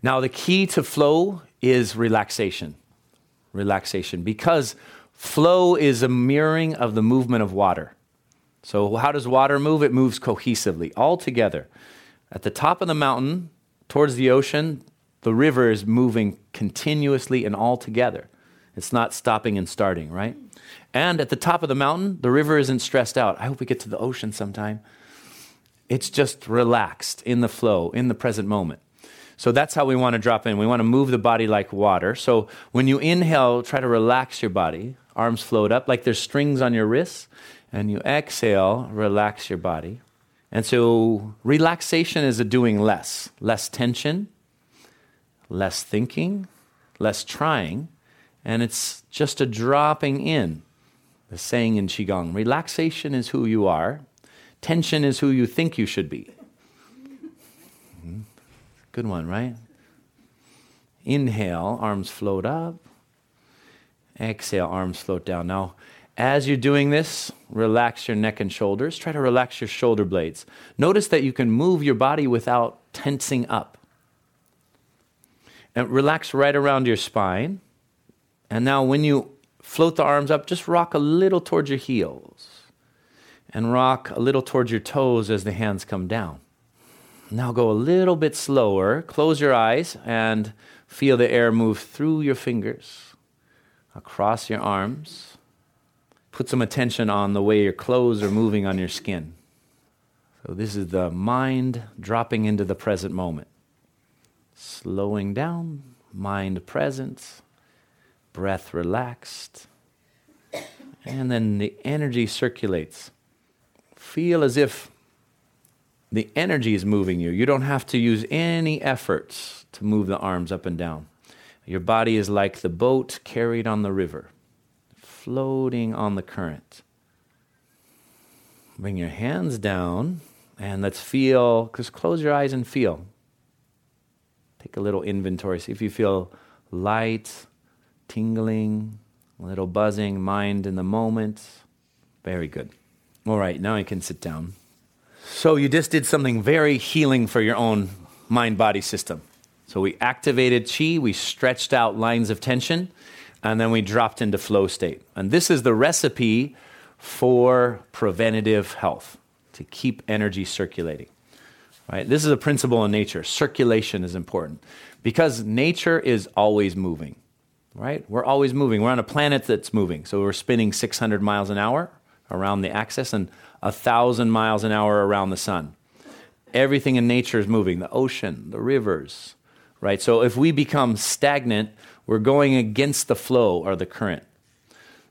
Now, the key to flow is relaxation. Relaxation, because flow is a mirroring of the movement of water. So how does water move? It moves cohesively, all together. At the top of the mountain, towards the ocean, the river is moving continuously and all together. It's not stopping and starting, right? And at the top of the mountain, the river isn't stressed out. I hope we get to the ocean sometime. It's just relaxed in the flow, in the present moment. So that's how we want to drop in. We want to move the body like water. So when you inhale, try to relax your body. Arms float up like there's strings on your wrists. And you exhale, relax your body. And so relaxation is a doing less. Less tension, less thinking, less trying. And it's just a dropping in. The saying in Qigong, relaxation is who you are. Tension is who you think you should be. Good one, right? Inhale, arms float up. Exhale, arms float down. Now, as you're doing this, relax your neck and shoulders. Try to relax your shoulder blades. Notice that you can move your body without tensing up. And relax right around your spine. And now when you float the arms up, just rock a little towards your heels. And rock a little towards your toes as the hands come down. Now go a little bit slower. Close your eyes and feel the air move through your fingers, across your arms. Put some attention on the way your clothes are moving on your skin. So this is the mind dropping into the present moment. Slowing down, mind present, breath relaxed. And then the energy circulates. Feel as if The energy is moving you. You don't have to use any efforts to move the arms up and down. Your body is like the boat carried on the river, floating on the current. Bring your hands down and let's feel, just close your eyes and feel. Take a little inventory. See if you feel light, tingling, a little buzzing, mind in the moment. Very good. All right, now you can sit down. So you just did something very healing for your own mind-body system. So we activated Qi, we stretched out lines of tension, and then we dropped into flow state. And this is the recipe for preventative health, to keep energy circulating. Right? This is a principle in nature. Circulation is important because nature is always moving. Right? We're always moving. We're on a planet that's moving. So we're spinning six hundred miles an hour around the axis and one thousand miles an hour around the sun. Everything in nature is moving. The ocean, the rivers. Right? So if we become stagnant, we're going against the flow or the current.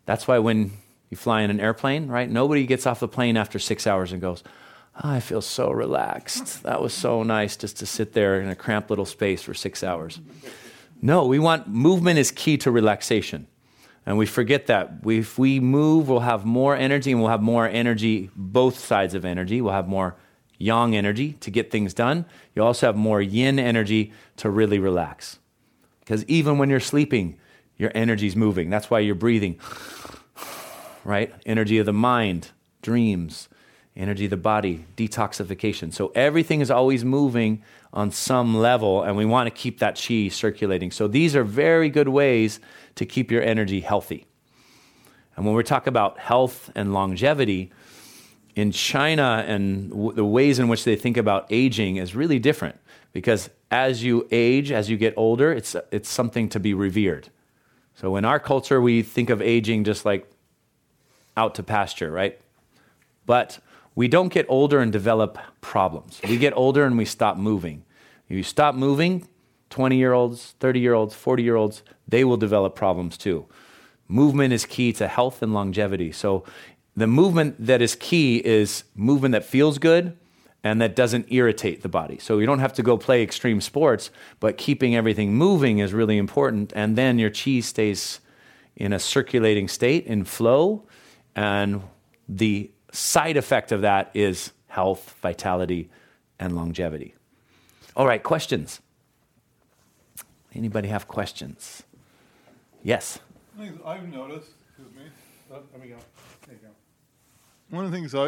That's why when you fly in an airplane, right? Nobody gets off the plane after six hours and goes, oh, I feel so relaxed. That was so nice just to sit there in a cramped little space for six hours. No, we want movement is key to relaxation. And we forget that. We, if we move, we'll have more energy, and we'll have more energy, both sides of energy. We'll have more yang energy to get things done. You also have more yin energy to really relax. Because even when you're sleeping, your energy's moving. That's why you're breathing, right? Energy of the mind, dreams, energy of the body, detoxification. So everything is always moving on some level, and we want to keep that Qi circulating. So these are very good ways to keep your energy healthy. And when we talk about health and longevity, in China and w- the ways in which they think about aging is really different, because as you age, as you get older, it's it's something to be revered. So in our culture, we think of aging just like out to pasture, right? But we don't get older and develop problems. We get older and we stop moving. If you stop moving, twenty-year-olds, thirty-year-olds, forty-year-olds, they will develop problems too. Movement is key to health and longevity. So the movement that is key is movement that feels good and that doesn't irritate the body. So you don't have to go play extreme sports, but keeping everything moving is really important. And then your Qi stays in a circulating state, in flow, and the side effect of that is health, vitality, and longevity. All right, questions? Anybody have questions? Yes? I've noticed, excuse me, let me go. There you go. One of the things I,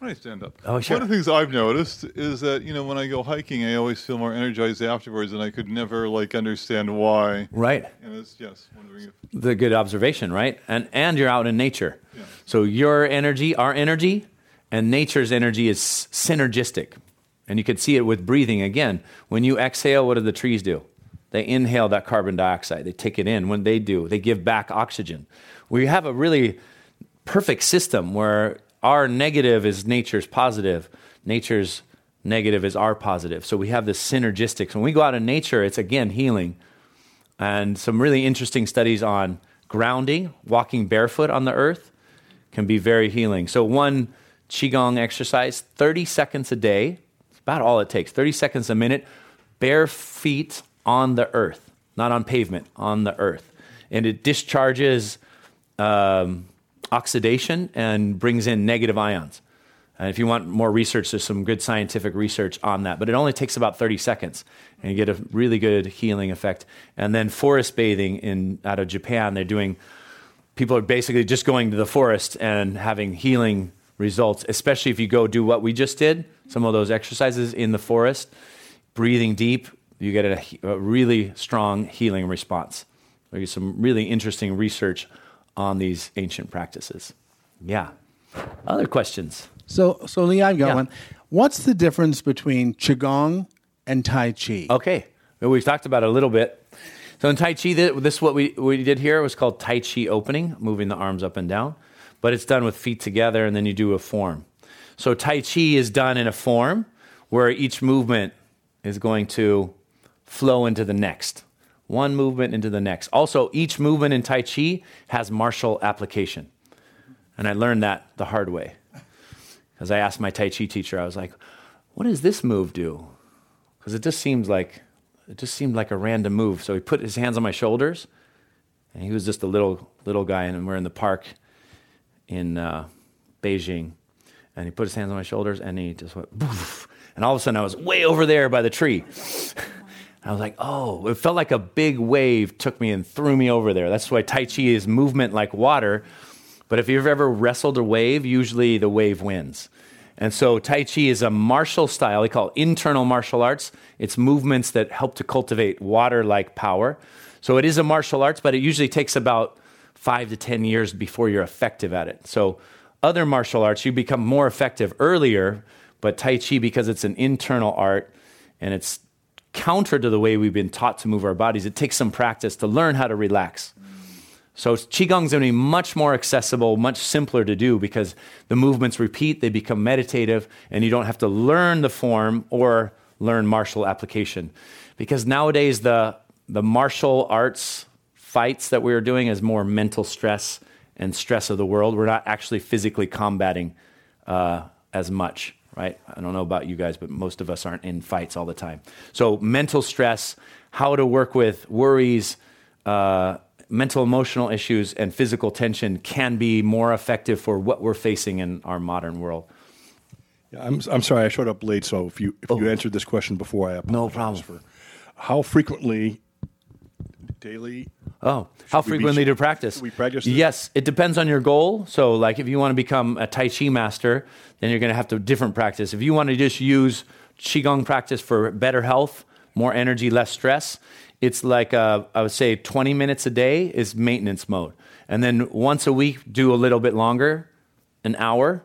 when I stand up, oh, sure. One of the things I've noticed is that, you know, when I go hiking, I always feel more energized afterwards, and I could never, like, understand why. Right. And it's, yes, wondering if... The good observation, right? And and you're out in nature. Yeah. So your energy, our energy, and nature's energy is synergistic. And you can see it with breathing again. When you exhale, what do the trees do? They inhale that carbon dioxide. They take it in. When they do, they give back oxygen. We have a really perfect system where our negative is nature's positive. Nature's negative is our positive. So we have this synergistic. So when we go out in nature, it's, again, healing. And some really interesting studies on grounding, walking barefoot on the earth, can be very healing. So one Qigong exercise, thirty seconds a day, it's about all it takes, thirty seconds a minute, bare feet on the earth, not on pavement, on the earth. And it discharges um, oxidation and brings in negative ions. And if you want more research, there's some good scientific research on that. But it only takes about thirty seconds, and you get a really good healing effect. And then forest bathing in out of Japan, they're doing, people are basically just going to the forest and having healing results, especially if you go do what we just did, some of those exercises in the forest, breathing deep, you get a, a really strong healing response. There's some really interesting research on these ancient practices. Yeah. Other questions? So, so Lee, I've got yeah. one. What's the difference between Qigong and Tai Chi? Okay. Well, we've talked about it a little bit. So in Tai Chi, this what we, we did here was called Tai Chi opening, moving the arms up and down. But it's done with feet together, and then you do a form. So Tai Chi is done in a form where each movement is going to flow into the next. One movement into the next. Also, each movement in Tai Chi has martial application. And I learned that the hard way. Because I asked my Tai Chi teacher, I was like, what does this move do? Because it just seems like it just seemed like a random move. So he put his hands on my shoulders, and he was just a little little guy, and we're in the park in uh, Beijing, and he put his hands on my shoulders, and he just went boof, and all of a sudden I was way over there by the tree. I was like, oh, it felt like a big wave took me and threw me over there. That's why Tai Chi is movement like water. But if you've ever wrestled a wave, usually the wave wins. And so Tai Chi is a martial style. We call it internal martial arts. It's movements that help to cultivate water-like power. So it is a martial arts, but it usually takes about five to ten years before you're effective at it. So other martial arts, you become more effective earlier, but Tai Chi, because it's an internal art and it's counter to the way we've been taught to move our bodies, it takes some practice to learn how to relax. So Qigong is going to be much more accessible, much simpler to do because the movements repeat, they become meditative, and you don't have to learn the form or learn martial application. Because nowadays the the martial arts fights that we're doing is more mental stress and stress of the world. We're not actually physically combating uh, as much, right? I don't know about you guys, but most of us aren't in fights all the time. So mental stress, how to work with worries, uh, mental, emotional issues and physical tension can be more effective for what we're facing in our modern world. Yeah, I'm I'm sorry I showed up late, so if you if oh. you answered this question before, I apologize. No problem. For how frequently, daily? Oh, how frequently do we practice? We practice. This? Yes, it depends on your goal. So, like, if you want to become a Tai Chi master, then you're going to have to different practice. If you want to just use Qigong practice for better health, more energy, less stress. It's like, uh, I would say twenty minutes a day is maintenance mode. And then once a week, do a little bit longer, an hour.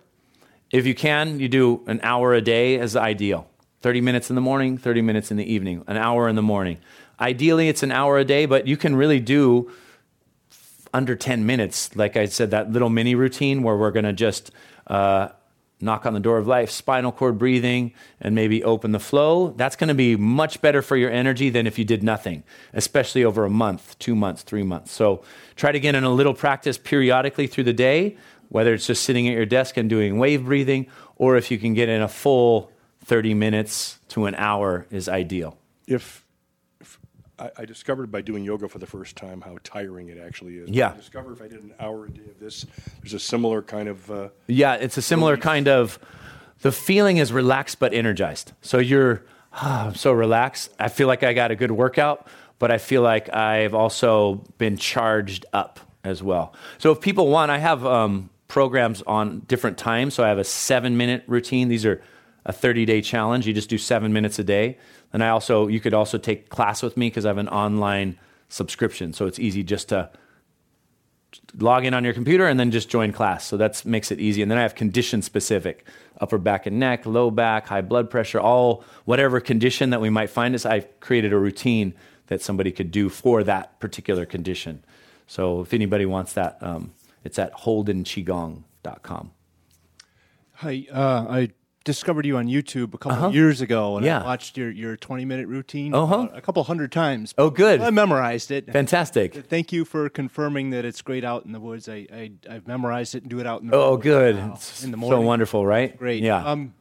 If you can, you do an hour a day as ideal. thirty minutes in the morning, thirty minutes in the evening, an hour in the morning. Ideally, it's an hour a day, but you can really do under ten minutes. Like I said, that little mini routine where we're going to just uh, knock on the door of life, spinal cord breathing, and maybe open the flow. That's going to be much better for your energy than if you did nothing, especially over a month, two months, three months. So try to get in a little practice periodically through the day, whether it's just sitting at your desk and doing wave breathing, or if you can get in a full thirty minutes to an hour is ideal. If, if I, I discovered by doing yoga for the first time how tiring it actually is. Yeah. I discovered if I did an hour a day of this, there's a similar kind of... Uh, yeah, it's a similar relief. Kind of... The feeling is relaxed but energized. So you're, ah, I'm so relaxed. I feel like I got a good workout, but I feel like I've also been charged up as well. So if people want, I have um, programs on different times. So I have a seven-minute routine. These are... a thirty-day challenge. You just do seven minutes a day. And I also, you could also take class with me because I have an online subscription. So it's easy just to log in on your computer and then just join class. So that makes it easy. And then I have condition specific, upper back and neck, low back, high blood pressure, all whatever condition that we might find is I've created a routine that somebody could do for that particular condition. So if anybody wants that, um, it's at Holden Qigong dot com. Hi, uh, I discovered you on YouTube a couple uh-huh. of years ago, and yeah. I watched your, your twenty-minute routine uh-huh. a couple hundred times. Oh, good. I memorized it. Fantastic. Thank you for confirming that it's great out in the woods. I, I, I've memorized it and do it out in the oh, woods. Oh, good. Wow. It's in the morning. So wonderful, right? Great. Yeah. Um,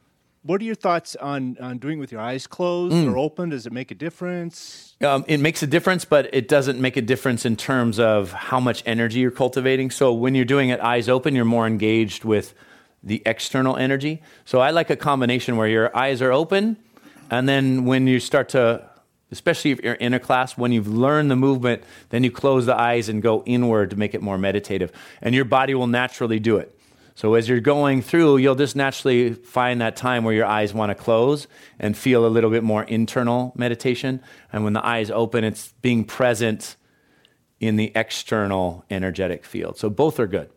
what are your thoughts on, on doing with your eyes closed mm. or open? Does it make a difference? Um, it makes a difference, but it doesn't make a difference in terms of how much energy you're cultivating. So when you're doing it eyes open, you're more engaged with the external energy. So I like a combination where your eyes are open, and then when you start to, especially if you're in a class, when you've learned the movement, then you close the eyes and go inward to make it more meditative. And your body will naturally do it. So as you're going through, you'll just naturally find that time where your eyes want to close and feel a little bit more internal meditation. And when the eyes open, it's being present in the external energetic field. So both are good.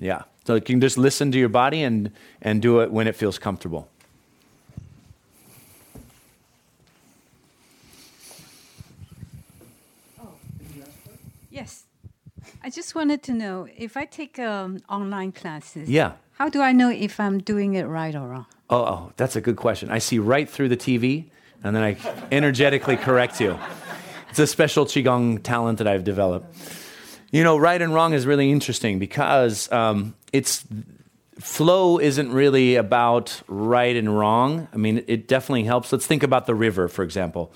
Yeah. So you can just listen to your body and, and do it when it feels comfortable. Oh, yes. I just wanted to know, if I take um, online classes, yeah. how do I know if I'm doing it right or wrong? Oh, oh, that's a good question. I see right through the T V, and then I energetically correct you. It's a special Qigong talent that I've developed. You know, right and wrong is really interesting because um, it's flow isn't really about right and wrong. I mean, it definitely helps. Let's think about the river, for example.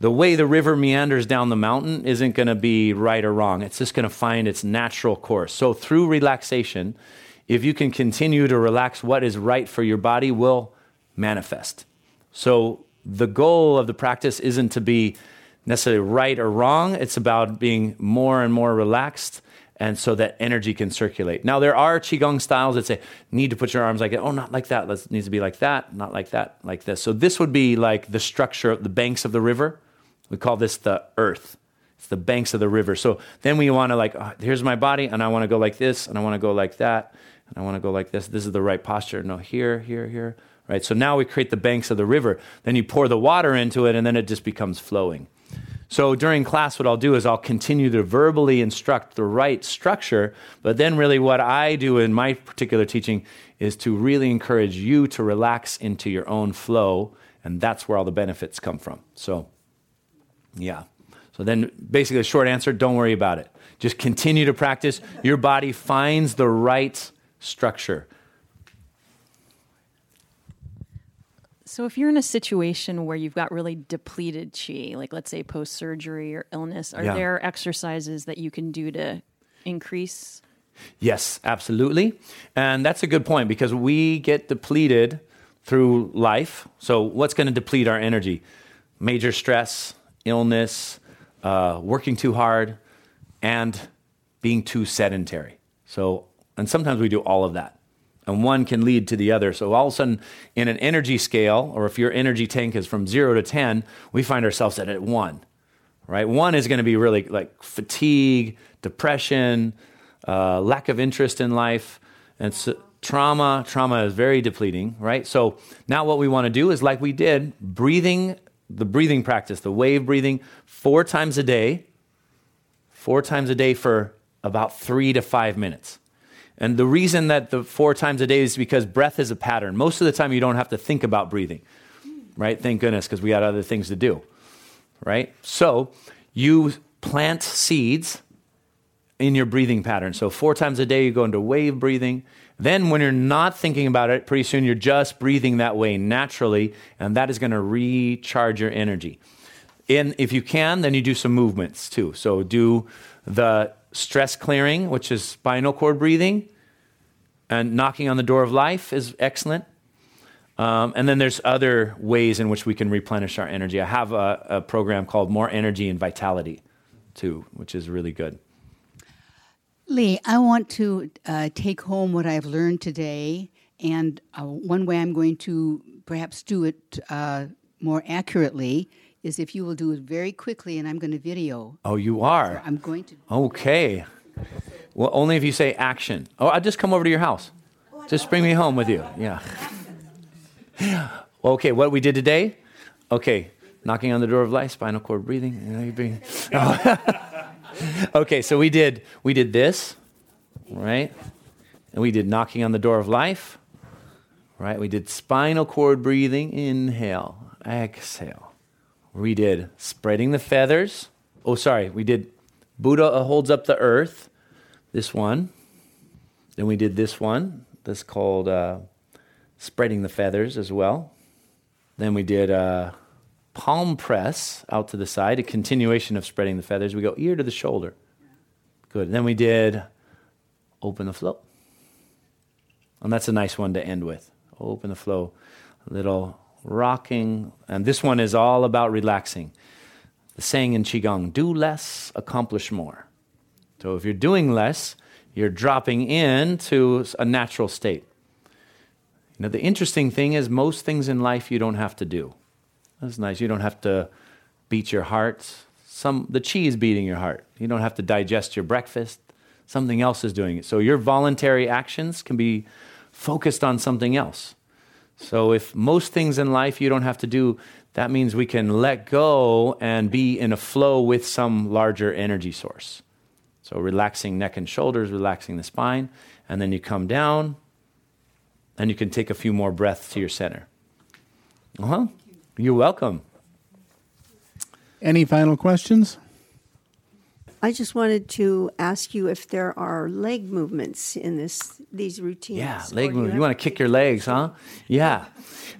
The way the river meanders down the mountain isn't going to be right or wrong. It's just going to find its natural course. So through relaxation, if you can continue to relax, what is right for your body will manifest. So the goal of the practice isn't to be necessarily right or wrong. It's about being more and more relaxed, and so that energy can circulate. Now, there are Qigong styles that say, need to put your arms like that. Oh, not like that. Let's, it needs to be like that, not like that, like this. So this would be like the structure, the banks of the river. We call this the earth. It's the banks of the river. So then we want to like, oh, here's my body, and I want to go like this, and I want to go like that, and I want to go like this. This is the right posture. No, here, here, here. Right, so now we create the banks of the river. Then you pour the water into it, and then it just becomes flowing. So during class, what I'll do is I'll continue to verbally instruct the right structure, but then really what I do in my particular teaching is to really encourage you to relax into your own flow, and that's where all the benefits come from. So, yeah. So then basically a short answer, don't worry about it. Just continue to practice. Your body finds the right structure. So if you're in a situation where you've got really depleted chi, like let's say post-surgery or illness, are yeah. there exercises that you can do to increase? Yes, absolutely. And that's a good point because we get depleted through life. So what's going to deplete our energy? Major stress, illness, uh, working too hard, and being too sedentary. So, and sometimes we do all of that. And one can lead to the other. So all of a sudden, in an energy scale, or if your energy tank is from zero to ten, we find ourselves at one, right? One is going to be really like fatigue, depression, uh, lack of interest in life, and so, trauma. Trauma is very depleting, right? So now what we want to do is like we did, breathing, the breathing practice, the wave breathing, four times a day, four times a day for about three to five minutes. And the reason that the four times a day is because breath is a pattern. Most of the time, you don't have to think about breathing, right? Thank goodness, because we got other things to do, right? So you plant seeds in your breathing pattern. So four times a day, you go into wave breathing. Then when you're not thinking about it, pretty soon you're just breathing that way naturally, and that is going to recharge your energy. And if you can, then you do some movements too. So do the stress clearing, which is spinal cord breathing, and knocking on the door of life is excellent. Um, and then there's other ways in which we can replenish our energy. I have a, a program called More Energy and Vitality, too, which is really good. Lee, I want to uh, take home what I've learned today, and uh, one way I'm going to perhaps do it uh, more accurately is if you will do it very quickly, and I'm going to video. Oh, you are? So I'm going to. Okay. Well, only if you say action. Oh, I'll just come over to your house. Oh, just bring me home with you. Yeah. Okay, what we did today? Okay, knocking on the door of life, spinal cord breathing. Oh. Okay, so we did we did this, right? And we did knocking on the door of life, right? We did spinal cord breathing, inhale, exhale. We did spreading the feathers. Oh, sorry. We did Buddha holds up the earth, this one. Then we did this one. That's called uh, spreading the feathers as well. Then we did uh, palm press out to the side, a continuation of spreading the feathers. We go ear to the shoulder. Good. Then we did open the flow. And that's a nice one to end with. Open the flow. A little rocking, and this one is all about relaxing. The saying in Qigong, do less, accomplish more. So if you're doing less, you're dropping into a natural state. You know, the interesting thing is most things in life you don't have to do. That's nice. You don't have to beat your heart. Some the chi is beating your heart. You don't have to digest your breakfast. Something else is doing it. So your voluntary actions can be focused on something else. So if most things in life you don't have to do, that means we can let go and be in a flow with some larger energy source. So relaxing neck and shoulders, relaxing the spine, and then you come down, and you can take a few more breaths to your center. Uh-huh. You're welcome. Any final questions? I just wanted to ask you if there are leg movements in this these routines. Yeah, leg movements. You, you want to kick your legs, huh? Yeah.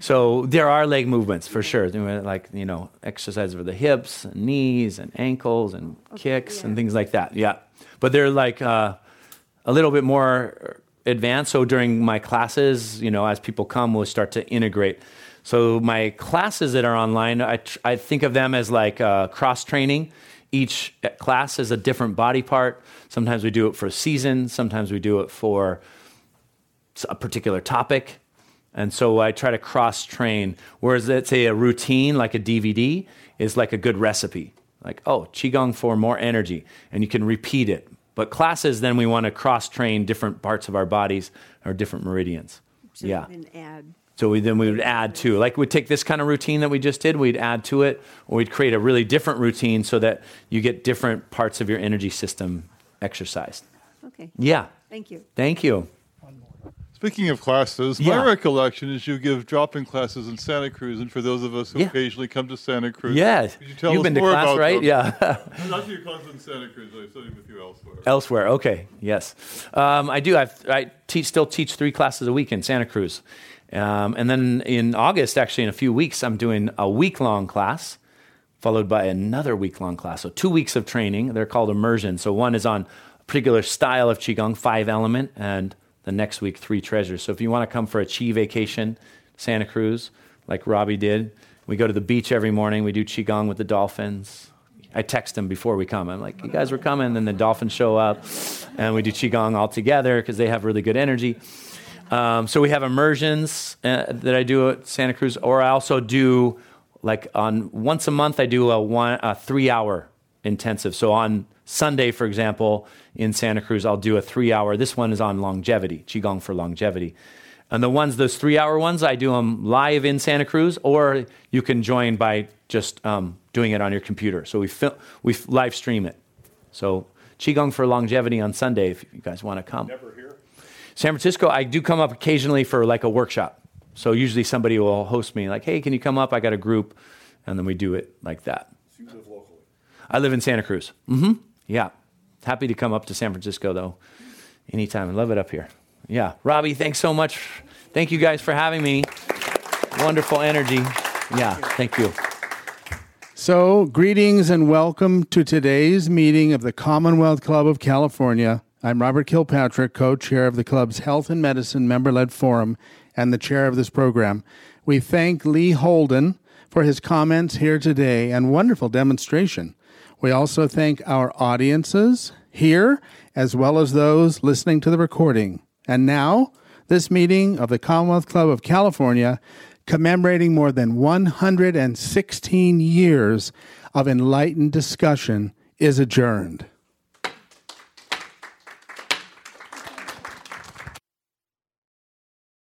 So there are leg movements for sure. Like, you know, exercises for the hips and knees and ankles and okay, kicks yeah. and things like that. Yeah. But they're like uh, a little bit more advanced. So during my classes, you know, as people come, we'll start to integrate. So my classes that are online, I, tr- I think of them as like uh, cross-training. Each class is a different body part. Sometimes we do it for a season. Sometimes we do it for a particular topic. And so I try to cross-train. Whereas, let's say, a routine, like a D V D, is like a good recipe. Like, oh, Qigong for more energy. And you can repeat it. But classes, then we want to cross-train different parts of our bodies or different meridians. So yeah. And add. So we, then we would add to, like we'd take this kind of routine that we just did, we'd add to it, or we'd create a really different routine so that you get different parts of your energy system exercised. Okay. Yeah. Thank you. Thank you. Speaking of classes, yeah. my recollection is you give drop-in classes in Santa Cruz, and for those of us who yeah. occasionally come to Santa Cruz, yes, could you tell you've us been to more class, about right? Them? Yeah, I'm not to your class in Santa Cruz. I studied with you elsewhere. Elsewhere, okay, yes, um, I do. I've, I teach, still teach three classes a week in Santa Cruz, um, and then in August, actually in a few weeks, I'm doing a week-long class, followed by another week-long class. So two weeks of training. They're called immersion. So one is on a particular style of Qigong, five element, and the next week, three treasures. So if you want to come for a Qi vacation, Santa Cruz, like Robbie did, we go to the beach every morning. We do Qigong with the dolphins. I text them before we come. I'm like, you guys were coming. Then the dolphins show up, and we do Qigong all together because they have really good energy. Um, so we have immersions uh, that I do at Santa Cruz, or I also do, like on once a month, I do a, one, a three-hour intensive. So on Sunday, for example, in Santa Cruz, I'll do a three-hour. This one is on longevity, Qigong for longevity. And the ones, those three-hour ones, I do them live in Santa Cruz, or you can join by just um, doing it on your computer. So we fil- we live stream it. So Qigong for longevity on Sunday, if you guys want to come. Never here. San Francisco, I do come up occasionally for like a workshop. So usually somebody will host me, like, hey, can you come up? I got a group. And then we do it like that. So you live locally. I live in Santa Cruz. Mm-hmm. Yeah. Happy to come up to San Francisco, though, anytime. I love it up here. Yeah. Robbie, thanks so much. Thank you guys for having me. Wonderful energy. Yeah. Thank you. So, greetings and welcome to today's meeting of the Commonwealth Club of California. I'm Robert Kilpatrick, co-chair of the club's Health and Medicine member-led forum and the chair of this program. We thank Lee Holden for his comments here today and wonderful demonstration. We also thank our audiences here, as well as those listening to the recording. And now, this meeting of the Commonwealth Club of California, commemorating more than one hundred sixteen years of enlightened discussion, is adjourned.